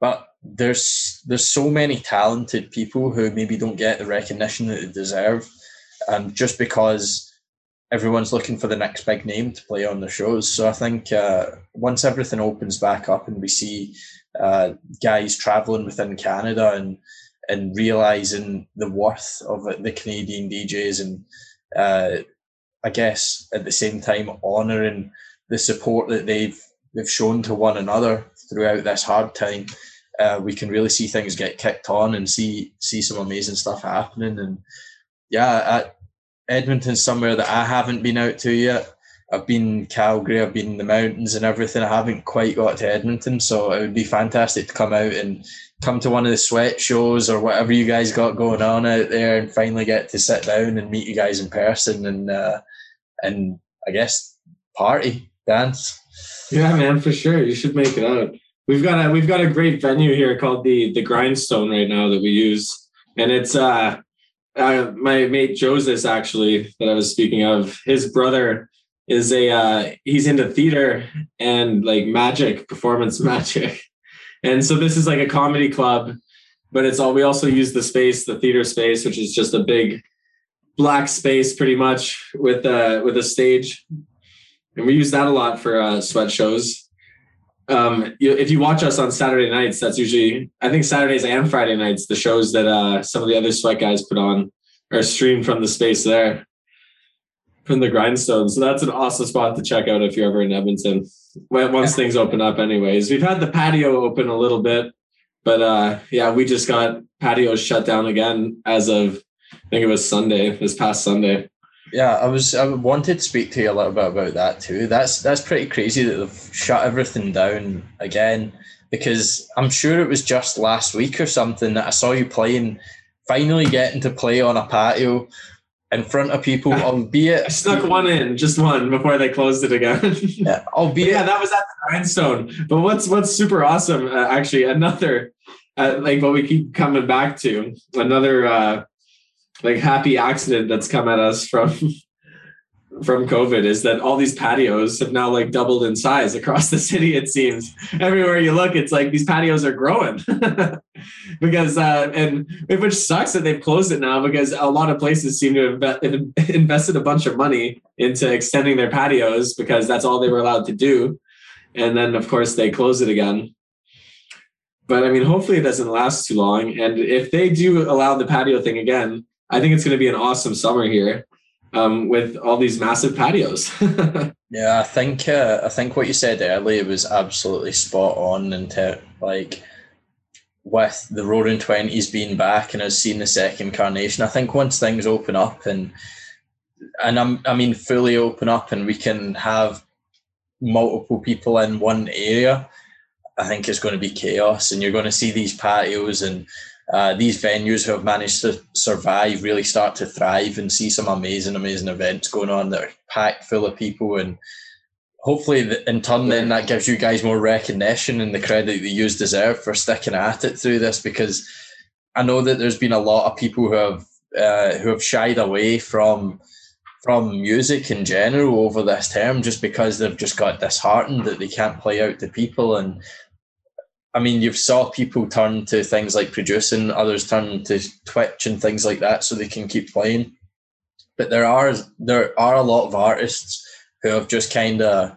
But there's there's so many talented people who maybe don't get the recognition that they deserve, um, just because everyone's looking for the next big name to play on the shows. So I think uh, once everything opens back up and we see uh, guys traveling within Canada and, and realising the worth of the Canadian D Js, and uh, I guess at the same time honouring the support that they've they've shown to one another throughout this hard time, uh, we can really see things get kicked on and see see some amazing stuff happening. And yeah, Edmonton's somewhere that I haven't been out to yet. I've been Calgary, I've been in the mountains and everything. I haven't quite got to Edmonton, so it would be fantastic to come out and come to one of the Sweat shows or whatever you guys got going on out there, and finally get to sit down and meet you guys in person and uh, and I guess party. Dance. Yeah, man, for sure. You should make it out. We've got a we've got a great venue here called the the Grindstone right now that we use, and it's uh, uh my mate Joseph, actually, that I was speaking of. His brother is a uh, he's into theater and like magic, performance magic, and so this is like a comedy club, but it's all we also use the space, the theater space, which is just a big black space, pretty much with uh with a stage. And we use that a lot for uh, Sweat shows. Um, you, if you watch us on Saturday nights, that's usually, I think Saturdays and Friday nights, the shows that uh, some of the other Sweat guys put on are streamed from the space there, from the Grindstone. So that's an awesome spot to check out if you're ever in Edmonton, once things open up anyways. We've had the patio open a little bit, but uh, yeah, we just got patios shut down again as of, I think it was Sunday, this past Sunday. Yeah, I was. I wanted to speak to you a little bit about that too. That's that's pretty crazy that they've shut everything down again, because I'm sure it was just last week or something that I saw you playing, finally getting to play on a patio in front of people, albeit... I snuck one in, just one, before they closed it again. Yeah, albeit... yeah, that was at the Grindstone. But what's, what's super awesome, uh, actually, another, uh, like what we keep coming back to, another... Uh, like happy accident that's come at us from from COVID is that all these patios have now like doubled in size across the city. It seems everywhere you look, it's like these patios are growing because uh, and which sucks that they've closed it now, because a lot of places seem to have invested a bunch of money into extending their patios because that's all they were allowed to do. And then of course they close it again. But I mean, hopefully it doesn't last too long. And if they do allow the patio thing again, I think it's going to be an awesome summer here um, with all these massive patios. Yeah, I think uh, I think what you said earlier was absolutely spot on. And te- like with the Roaring Twenties being back and us seeing the second carnation, I think once things open up and and I'm, I mean fully open up and we can have multiple people in one area, I think it's going to be chaos, and you're going to see these patios and. Uh, these venues who have managed to survive really start to thrive and see some amazing, amazing events going on that are packed full of people. And hopefully the, in turn then that gives you guys more recognition and the credit that you deserve for sticking at it through this, because I know that there's been a lot of people who have uh, who have shied away from from music in general over this term just because they've just got disheartened that they can't play out to people. And I mean, you've saw people turn to things like producing, others turn to Twitch and things like that so they can keep playing. But there are there are a lot of artists who have just kind of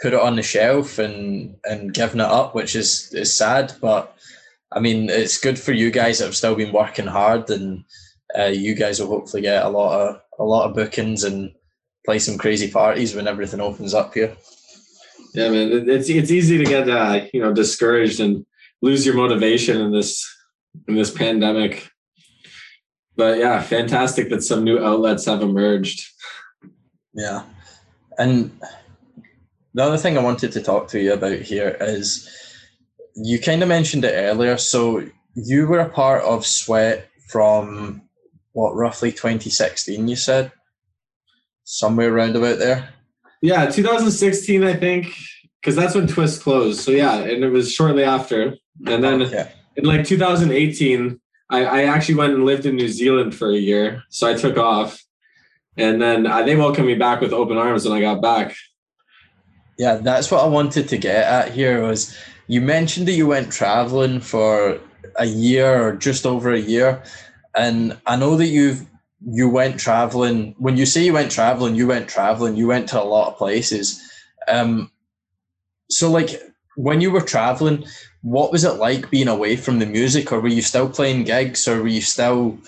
put it on the shelf and, and given it up, which is, is sad. But I mean, it's good for you guys that have still been working hard, and uh, you guys will hopefully get a lot of a lot of bookings and play some crazy parties when everything opens up here. Yeah, man, it's it's easy to get uh, you know discouraged and lose your motivation in this in this pandemic. But yeah, fantastic that some new outlets have emerged. Yeah, and the other thing I wanted to talk to you about here is you kind of mentioned it earlier. So you were a part of Sweat from what, roughly twenty sixteen, you said? Somewhere around about there? Yeah, two thousand sixteen, I think, because that's when Twist closed. So yeah, and it was shortly after. And then yeah. in like two thousand eighteen, I, I actually went and lived in New Zealand for a year. So I took off. And then uh, they welcomed me back with open arms when I got back. Yeah, that's what I wanted to get at here was you mentioned that you went traveling for a year or just over a year. And I know that you've you went traveling. When you say you went traveling, you went traveling, you went to a lot of places. Um, so like when you were traveling, what was it like being away from the music, or were you still playing gigs, or were you still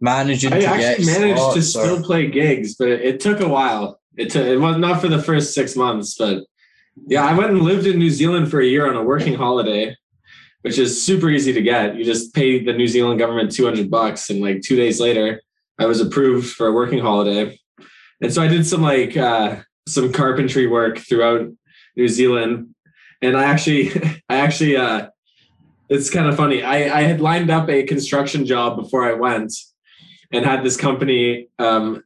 managing I to get I actually managed to still or? play gigs, but it, it took a while. It took, it was not for the first six months, but yeah, I went and lived in New Zealand for a year on a working holiday, which is super easy to get. You just pay the New Zealand government two hundred bucks, and like two days later, I was approved for a working holiday. And so I did some like uh, some carpentry work throughout New Zealand. And I actually, I actually, uh, it's kind of funny. I, I had lined up a construction job before I went, and had this company um,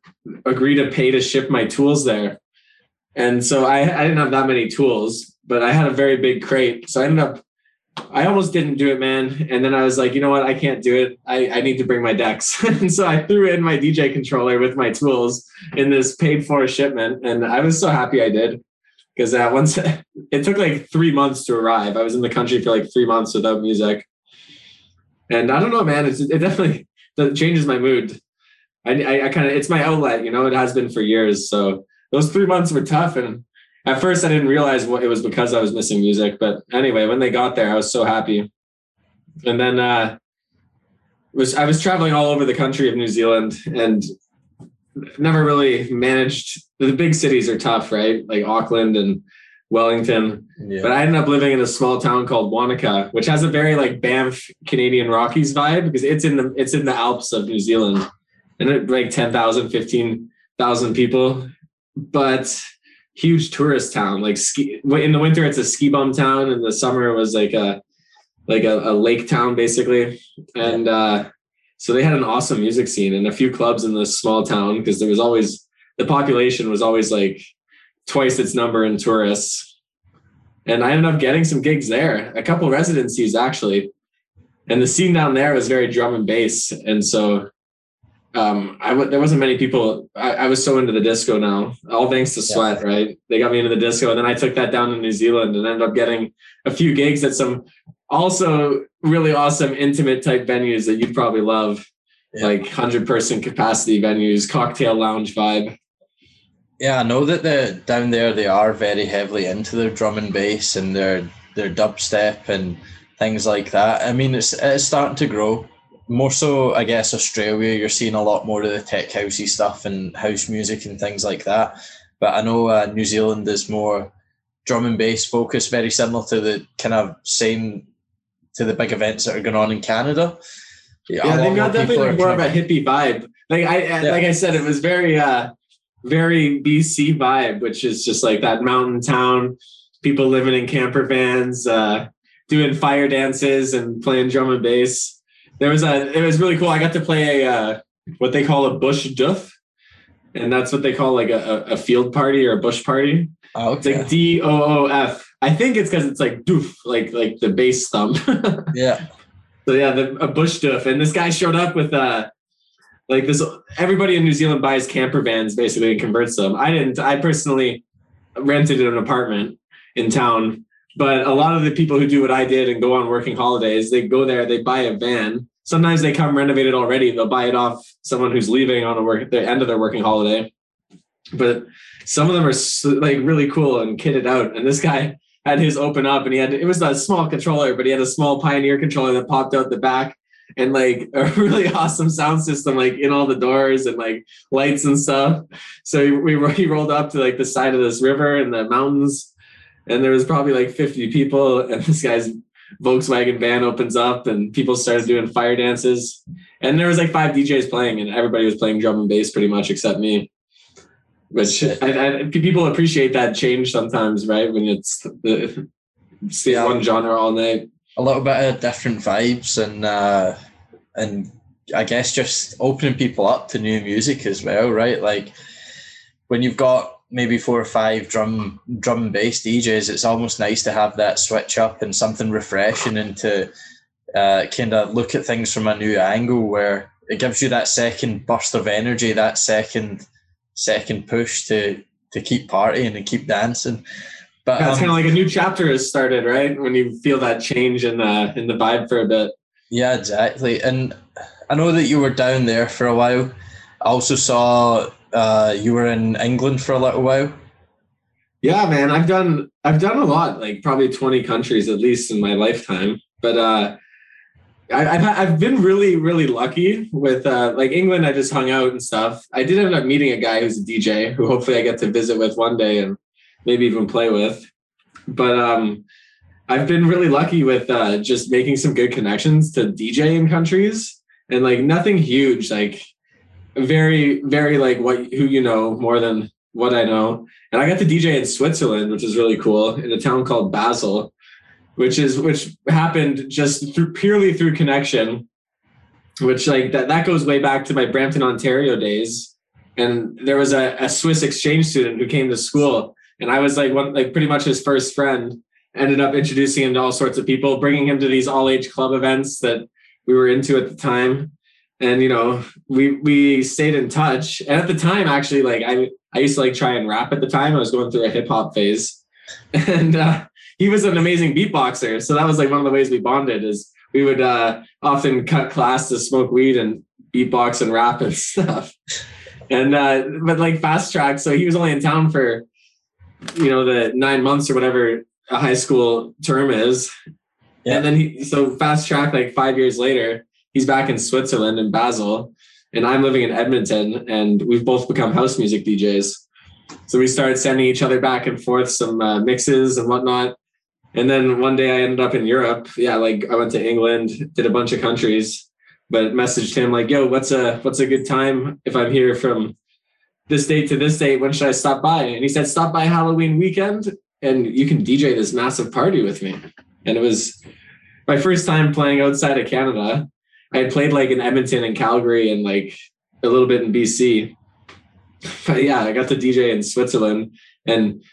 agree to pay to ship my tools there. And so I, I didn't have that many tools, but I had a very big crate. So I ended up, I almost didn't do it, man. And then I was like, you know what? I can't do it. I, I need to bring my decks. And so I threw in my D J controller with my tools in this paid for shipment. And I was so happy I did, because uh, once it took like three months to arrive. I was in the country for like three months without music. And I don't know, man, it's, it definitely it changes my mood. I, I, I kind of, it's my outlet, you know, it has been for years. So those three months were tough. And at first I didn't realize what it was, because I was missing music. But anyway, when they got there, I was so happy. And then uh, was I was traveling all over the country of New Zealand and never really managed. The big cities are tough, right? Like Auckland and Wellington. Yeah. But I ended up living in a small town called Wanaka, which has a very like Banff, Canadian Rockies vibe, because it's in the it's in the Alps of New Zealand, and it like ten thousand, fifteen thousand people, but huge tourist town. Like ski in the winter, it's a ski bum town. In the summer, it was like a like a, a lake town, basically. And uh, so they had an awesome music scene and a few clubs in this small town, because there was always the population was always like twice its number in tourists. And I ended up getting some gigs there, a couple residencies actually. And the scene down there was very drum and bass, and so. Um, I w- there wasn't many people. I, I was so into the disco now, all thanks to Sweat, yeah. Right? They got me into the disco, and then I took that down to New Zealand and ended up getting a few gigs at some also really awesome intimate type venues that you'd probably love, yeah. Like one hundred person capacity venues, cocktail lounge vibe. Yeah, I know that the down there they are very heavily into their drum and bass and their their dubstep and things like that. I mean, it's it's starting to grow. More so, I guess, Australia, you're seeing a lot more of the tech housey stuff and house music and things like that. But I know uh, New Zealand is more drum and bass focused, very similar to the kind of same, to the big events that are going on in Canada. Yeah, yeah they've got definitely more of a hippie vibe. Like I, yeah. like I said, it was very, uh, very B C vibe, which is just like that mountain town, people living in camper vans, uh, doing fire dances and playing drum and bass. There was a, it was really cool. I got to play a, uh, what they call a bush doof, And that's what they call like a, a field party or a bush party. Oh, okay. It's like D O O F. I think it's because it's like doof, like like the bass thump. Yeah. So yeah, the, a bush doof. And this guy showed up with uh, like this. Everybody in New Zealand buys camper vans basically and converts them. I didn't. I personally rented an apartment in town. But a lot of the people who do what I did and go on working holidays, they go there, they buy a van. Sometimes they come renovated already. They'll buy it off someone who's leaving on a work at the end of their working holiday. But some of them are like really cool and kitted out. And this guy had his open up, and he had, it was a small controller, but he had a small Pioneer controller that popped out the back and like a really awesome sound system, like in all the doors and like lights and stuff. So we he rolled up to like the side of this river and the mountains, and there was probably like fifty people, and this guy's Volkswagen van opens up and people started doing fire dances, and there was like five D Js playing, and everybody was playing drum and bass pretty much except me, which I, I, people appreciate that change sometimes, right? When it's the, it's the yeah, one genre all night, a little bit of different vibes, and uh, and I guess just opening people up to new music as well, right? Like when you've got maybe four or five drum drum and bass D Js, it's almost nice to have that switch up and something refreshing, and to uh, kind of look at things from a new angle where it gives you that second burst of energy, that second second push to to keep partying and keep dancing. But yeah, it's um, kind of like a new chapter has started, right? When you feel that change in the in the vibe for a bit. Yeah, exactly. And I know that you were down there for a while. I also saw... Uh, you were in England for a little while. Yeah, man, I've done I've done a lot, like probably twenty countries at least in my lifetime. But uh, I, I've I've been really really lucky with uh, like England. I just hung out and stuff. I did end up meeting a guy who's a D J who hopefully I get to visit with one day and maybe even play with. But um, I've been really lucky with uh, just making some good connections to D J in countries, and like nothing huge, like. Very, very like what who you know more than what I know. And I got to D J in Switzerland, which is really cool, in a town called Basel, which is which happened just through purely through connection, which like that, that goes way back to my Brampton, Ontario days. And there was a, a Swiss exchange student who came to school, and I was like one like pretty much his first friend, ended up introducing him to all sorts of people, bringing him to these all-age club events that we were into at the time. And, you know, we, we stayed in touch. And at the time, actually, like I, I used to like try and rap at the time. I was going through a hip hop phase, and uh, he was an amazing beatboxer. So that was like one of the ways we bonded is we would uh, often cut class to smoke weed and beatbox and rap and stuff. And, uh, but like fast track. So he was only in town for, you know, the nine months or whatever a high school term is. Yeah. And then he, so fast track, like five years later, he's back in Switzerland in Basel, and I'm living in Edmonton, and we've both become house music D Js. So we started sending each other back and forth some uh, mixes and whatnot. And then one day I ended up in Europe. Yeah, like I went to England, did a bunch of countries, but messaged him like, yo, what's a what's a good time if I'm here from this date to this date? When should I stop by? And he said, stop by Halloween weekend and you can D J this massive party with me. And it was my first time playing outside of Canada. I played like in Edmonton and Calgary and like a little bit in B C. But yeah, I got to D J in Switzerland. And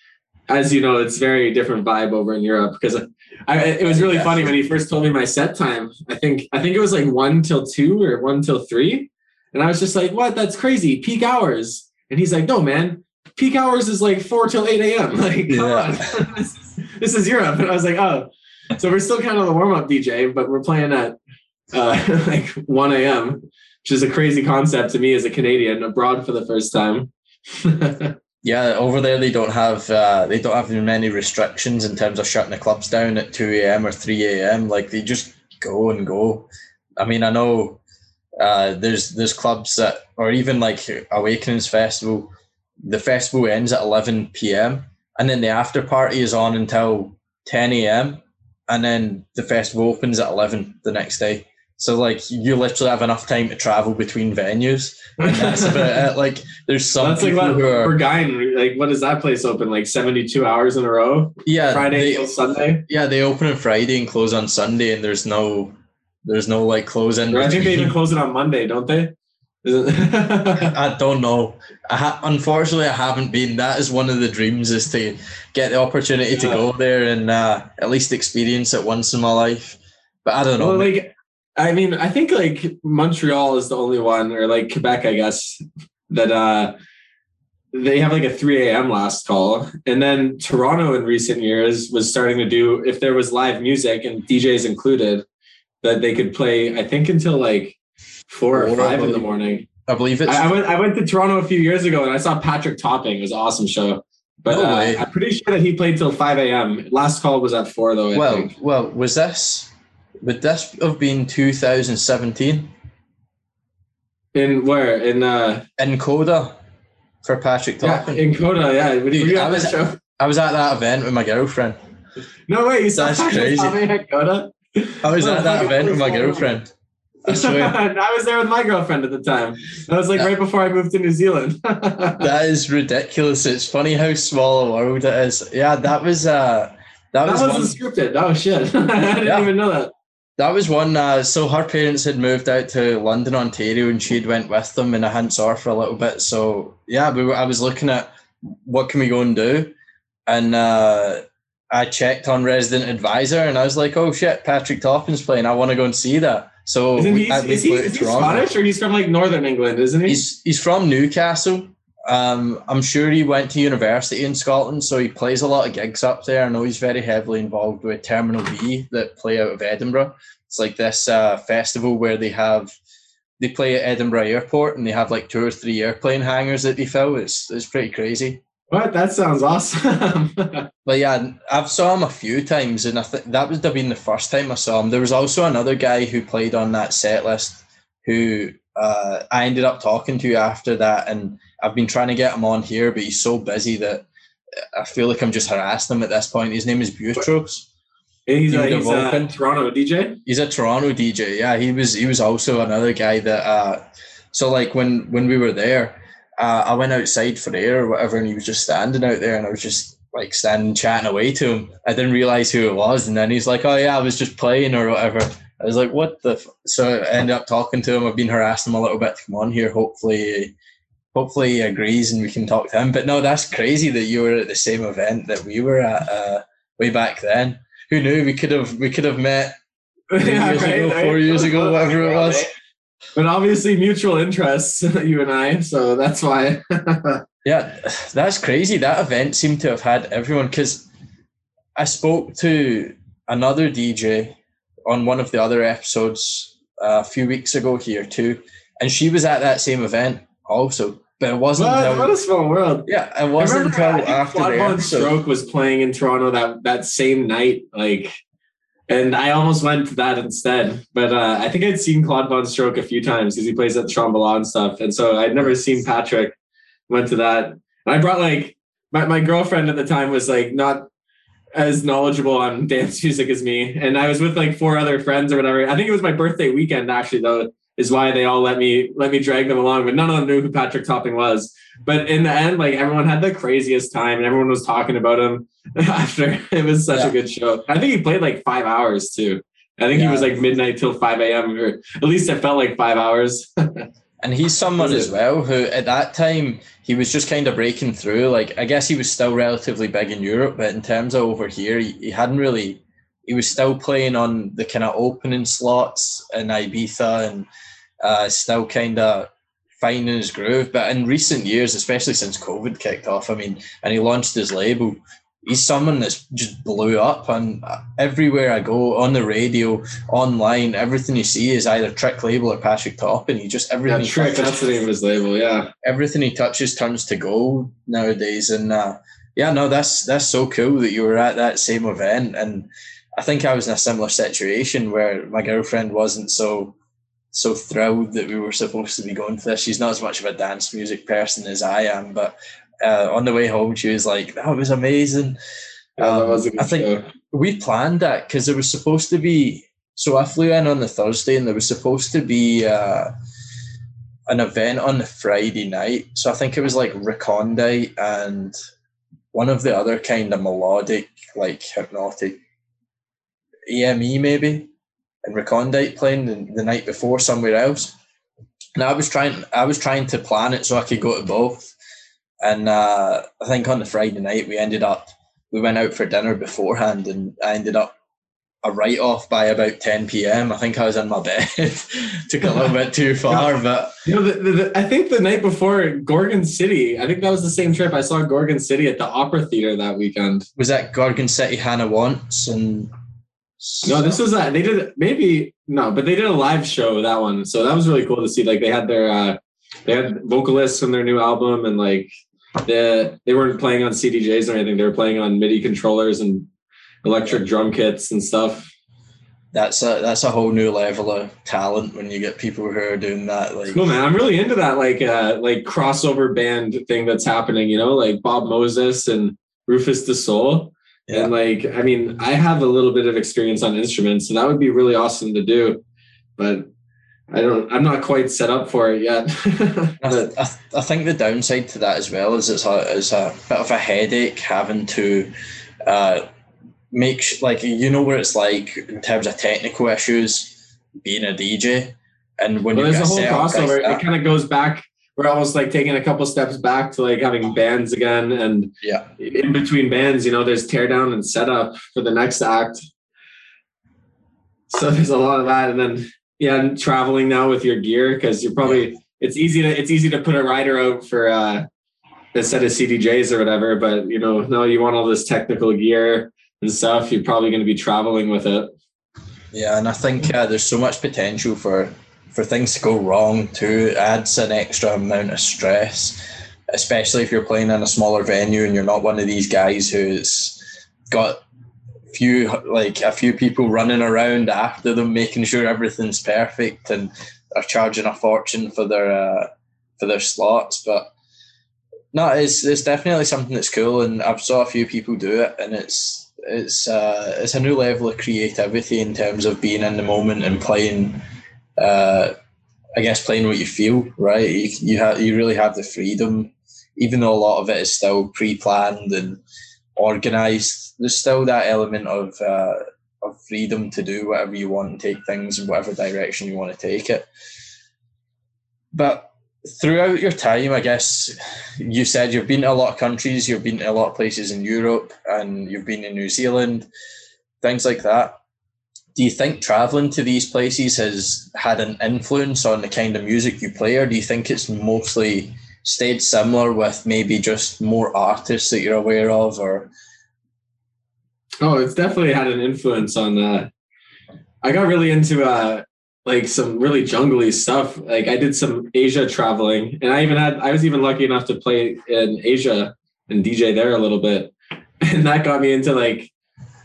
as you know, it's very different vibe over in Europe because I, it was really yeah. funny when he first told me my set time. I think I think it was like one till two or one till three. And I was just like, what? That's crazy. Peak hours. And he's like, no, man, peak hours is like four till eight a.m. Like, come yeah. on. this, is, this is Europe. And I was like, oh. So we're still kind of the warm-up D J, but we're playing at Uh, like one a.m., which is a crazy concept to me as a Canadian abroad for the first time. Yeah, over there they don't have uh, they don't have many restrictions in terms of shutting the clubs down at two a.m. or three a.m. Like they just go and go. I mean, I know uh, there's there's clubs that, or even like Awakenings Festival, the festival ends at eleven p.m. and then the after party is on until ten a.m. and then the festival opens at eleven the next day. So like you literally have enough time to travel between venues, and that's about it. Like there's some that's people like what, who are Gorgon, like what does that place open? Like seventy-two hours in a row. Yeah, Friday till Sunday. Yeah, they open on Friday and close on Sunday, and there's no, there's no like close in. I think they even close it on Monday, don't they? I don't know. I ha- unfortunately, I haven't been. That is one of the dreams, is to get the opportunity yeah. to go there and uh, at least experience it once in my life. But I don't know. Well, like, I mean, I think like Montreal is the only one, or like Quebec, I guess, that uh, they have like a three a.m. last call. And then Toronto in recent years was starting to do, if there was live music and D Js included, that they could play, I think, until like Four or five in the morning. I believe it's. I, I went. I went to Toronto a few years ago, and I saw Patrick Topping. It was an awesome show. But no uh, I'm pretty sure that he played till five a.m. Last call was at four, though. I well, think. well, was this? Would this have been two thousand seventeen? In where? In uh, in Coda, for Patrick Topping. Yeah, in Coda, yeah. Dude, I was. Show? I was at that event with my girlfriend. No way! You saw That's Patrick Topping at Coda. I was at that event with my girlfriend. I, I was there with my girlfriend at the time. That was like that, right before I moved to New Zealand. That is ridiculous. It's funny how small a world it is. Yeah, that was uh, that, that was wasn't one, scripted. Oh shit! I didn't yeah. even know that. That was one. Uh, so her parents had moved out to London, Ontario, and she'd went with them, and I hadn't saw her for a little bit. So yeah, we were, I was looking at what can we go and do, and uh, I checked on Resident Advisor, and I was like, oh shit, Patrick Topping's playing. I want to go and see that. So is he, is he, is he Scottish, or he's from like Northern England, isn't he? He's he's from Newcastle. Um, I'm sure he went to university in Scotland, so he plays a lot of gigs up there. I know he's very heavily involved with Terminal B that play out of Edinburgh. It's like this uh, festival where they have they play at Edinburgh Airport, and they have like two or three airplane hangars that they fill. It's it's pretty crazy. What? That sounds awesome. But yeah, I've saw him a few times, and I think that was been the first time I saw him. There was also another guy who played on that set list who uh, I ended up talking to after that, and I've been trying to get him on here, but he's so busy that I feel like I'm just harassing him at this point. His name is Butros. He's, a, he's a Toronto D J? He's a Toronto D J, yeah. He was he was also another guy that... Uh, so like when, when we were there, Uh, I went outside for air or whatever, and he was just standing out there, and I was just like standing chatting away to him. I didn't realize who it was, and then he's like, "Oh yeah, I was just playing or whatever." I was like, "What the?" F-? So I ended up talking to him. I've been harassing him a little bit to come on here. Hopefully, hopefully he agrees and we can talk to him. But no, that's crazy that you were at the same event that we were at uh, way back then. Who knew we could have we could have met three yeah, years right, ago, right. four years ago, whatever it was. But obviously mutual interests, you and I, so that's why. Yeah, that's crazy. That event seemed to have had everyone, because I spoke to another D J on one of the other episodes a few weeks ago here too, and she was at that same event also. But it wasn't well, until, what a small world. Yeah, it wasn't until after Claude Von Stroke was playing in Toronto that, that same night, like... And I almost went to that instead. But uh, I think I'd seen Claude Von Stroke a few times because he plays at the Tremblant and stuff. And so I'd never seen Patrick. Went to that. And I brought like, my, my girlfriend at the time was like not as knowledgeable on dance music as me. And I was with like four other friends or whatever. I think it was my birthday weekend actually though, is why they all let me, let me drag them along. But none of them knew who Patrick Topping was. But in the end, like everyone had the craziest time and everyone was talking about him after. It was such yeah. a good show. I think he played like five hours too. I think yeah. he was like midnight till five a.m. or at least it felt like five hours. And he's someone as well who at that time he was just kind of breaking through. Like I guess he was still relatively big in Europe, but in terms of over here, he, he hadn't really, he was still playing on the kind of opening slots in Ibiza and uh, still kind of finding his groove. But in recent years, especially since COVID kicked off, I mean, and he launched his label, he's someone that's just blew up. And everywhere I go, on the radio, online, everything you see is either Trick Label or Patrick Topping. He just everything. Yeah, Trick, touches, that's the name of his label. Yeah, everything he touches turns to gold nowadays. And uh, yeah, no, that's that's so cool that you were at that same event. And I think I was in a similar situation where my girlfriend wasn't so. so thrilled that we were supposed to be going for this. She's not as much of a dance music person as I am, but uh, on the way home, she was like, that was amazing. Yeah, um, that was a good I think show. We planned that because there was supposed to be, so I flew in on the Thursday and there was supposed to be uh, an event on the Friday night. So I think it was like Recondite and one of the other kind of melodic, like hypnotic E M E maybe. And Recondite playing the, the night before somewhere else. And I was trying, I was trying to plan it so I could go to both. And uh, I think on the Friday night we ended up, we went out for dinner beforehand, and I ended up a write-off by about ten p.m. I think I was in my bed. Took a little bit too far, but you know, the, the, the, I think the night before Gorgon City, I think that was the same trip. I saw Gorgon City at the Opera Theater that weekend. Was that Gorgon City Hannah Wants? And so, no, this was that they did maybe no, but they did a live show that one, so that was really cool to see. Like they had their uh, they had vocalists from their new album, and like the they weren't playing on C D Js or anything. They were playing on MIDI controllers and electric drum kits and stuff. That's a that's a whole new level of talent when you get people who are doing that. Like, cool, man. I'm really into that like uh, like crossover band thing that's happening. You know, like Bob Moses and Rufus the Soul. Yeah. And like, I mean, I have a little bit of experience on instruments, so that would be really awesome to do. But I don't. I'm not quite set up for it yet. I, th- I, th- I think the downside to that as well is it's a is a bit of a headache having to. Uh, Make like you know what it's like in terms of technical issues being a D J, and when well, you there's a whole crossover, like it kind of goes back. We're almost like taking a couple steps back to like having bands again, and yeah, in between bands, you know, there's teardown and setup for the next act. So there's a lot of that, and then yeah, and traveling now with your gear because you're probably yeah. it's easy to it's easy to put a rider out for uh, a set of C D Js or whatever, but you know, no, you want all this technical gear and stuff. You're probably going to be traveling with it. Yeah, and I think uh, there's so much potential for for things to go wrong too. It adds an extra amount of stress, especially if you're playing in a smaller venue and you're not one of these guys who's got few like a few people running around after them making sure everything's perfect and are charging a fortune for their uh, for their slots. But no, it's it's definitely something that's cool, and I've saw a few people do it, and it's. It's uh, it's a new level of creativity in terms of being in the moment and playing. Uh, I guess playing what you feel, right? You you, ha- you really have the freedom, even though a lot of it is still pre-planned and organized. There's still that element of uh, of freedom to do whatever you want and take things in whatever direction you want to take it. But throughout your time, I guess you said you've been to a lot of countries, you've been to a lot of places in Europe, and you've been in New Zealand, things like that. Do you think traveling to these places has had an influence on the kind of music you play, or do you think it's mostly stayed similar with maybe just more artists that you're aware of? Or oh, it's definitely had an influence on that. Uh, I got really into uh like some really jungly stuff. Like I did some Asia traveling, and I even had, I was even lucky enough to play in Asia and D J there a little bit. And that got me into like,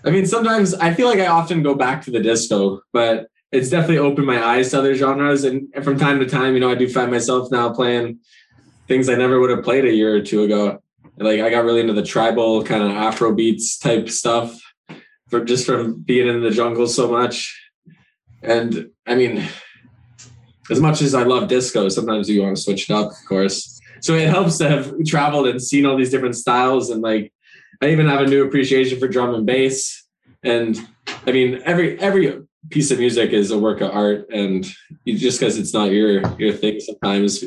I mean, sometimes I feel like I often go back to the disco, but it's definitely opened my eyes to other genres. And from time to time, you know, I do find myself now playing things I never would have played a year or two ago. Like I got really into the tribal kind of Afro beats type stuff from just from being in the jungle so much. And I mean, as much as I love disco, sometimes you want to switch it up, of course. So it helps to have traveled and seen all these different styles. And like, I even have a new appreciation for drum and bass. And I mean, every every piece of music is a work of art. And you, just because it's not your your thing sometimes,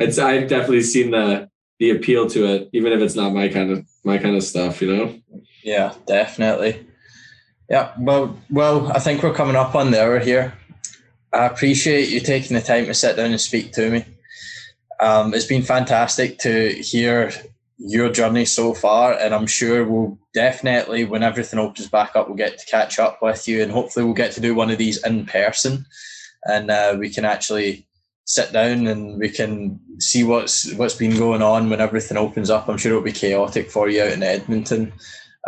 it's, I've definitely seen the the appeal to it, even if it's not my kind of my kind of stuff, you know? Yeah, definitely. Yeah, well, well, I think we're coming up on the hour here. I appreciate you taking the time to sit down and speak to me. Um, it's been fantastic to hear your journey so far, and I'm sure we'll definitely, when everything opens back up, we'll get to catch up with you, and hopefully we'll get to do one of these in person, and uh, we can actually sit down and we can see what's what's been going on when everything opens up. I'm sure it'll be chaotic for you out in Edmonton.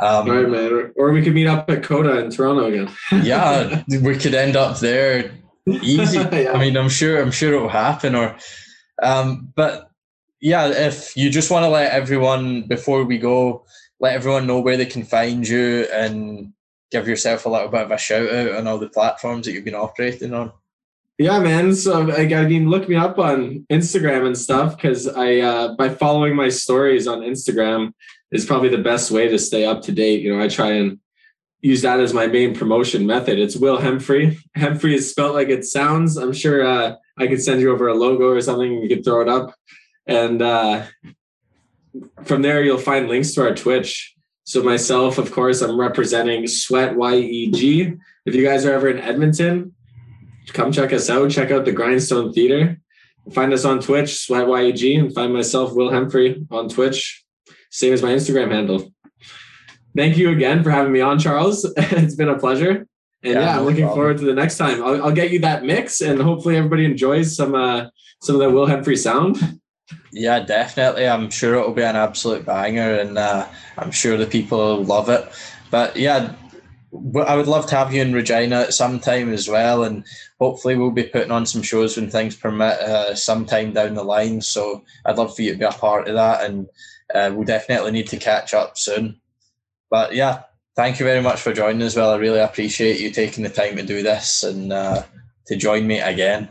Um, right, man. Or, or we could meet up at Coda in Toronto again. Yeah, we could end up there easy. Yeah. I mean, I'm sure, I'm sure it will happen. Or, um, but yeah, if you just want to let everyone before we go, let everyone know where they can find you and give yourself a little bit of a shout out on all the platforms that you've been operating on. Yeah, man. So like, I mean, look me up on Instagram and stuff because I uh, by following my stories on Instagram is probably the best way to stay up to date. You know, I try and use that as my main promotion method. It's Will Hempfree. Hempfree is spelled like it sounds. I'm sure uh, I could send you over a logo or something and you could throw it up. And uh, from there, you'll find links to our Twitch. So myself, of course, I'm representing Sweat Y E G. If you guys are ever in Edmonton, come check us out. Check out the Grindstone Theater. Find us on Twitch, Sweat Y E G, and find myself, Will Hempfree, on Twitch. Same as my Instagram handle. Thank you again for having me on, Charles. It's been a pleasure. And yeah, yeah I'm no looking problem. forward to the next time. I'll, I'll get you that mix, and hopefully everybody enjoys some uh, some of that Will Hempfree sound. Yeah, definitely. I'm sure it'll be an absolute banger, and uh, I'm sure the people will love it. But yeah, I would love to have you in Regina at some time as well, and hopefully we'll be putting on some shows when things permit uh, sometime down the line. So I'd love for you to be a part of that, and uh, we'll definitely need to catch up soon. But yeah, thank you very much for joining as well. I really appreciate you taking the time to do this and uh, to join me again.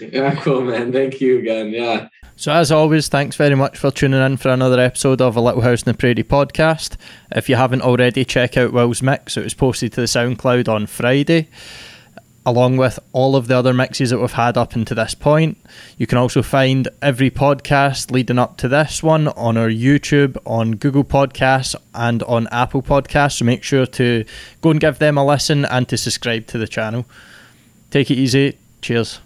Yeah, cool, man. Thank you again. Yeah. So as always, thanks very much for tuning in for another episode of A Little House in the Prairie podcast. If you haven't already, check out Will's mix. It was posted to the SoundCloud on Friday, along with all of the other mixes that we've had up until this point. You can also find every podcast leading up to this one on our YouTube, on Google Podcasts, and on Apple Podcasts, so make sure to go and give them a listen and to subscribe to the channel. Take it easy. Cheers.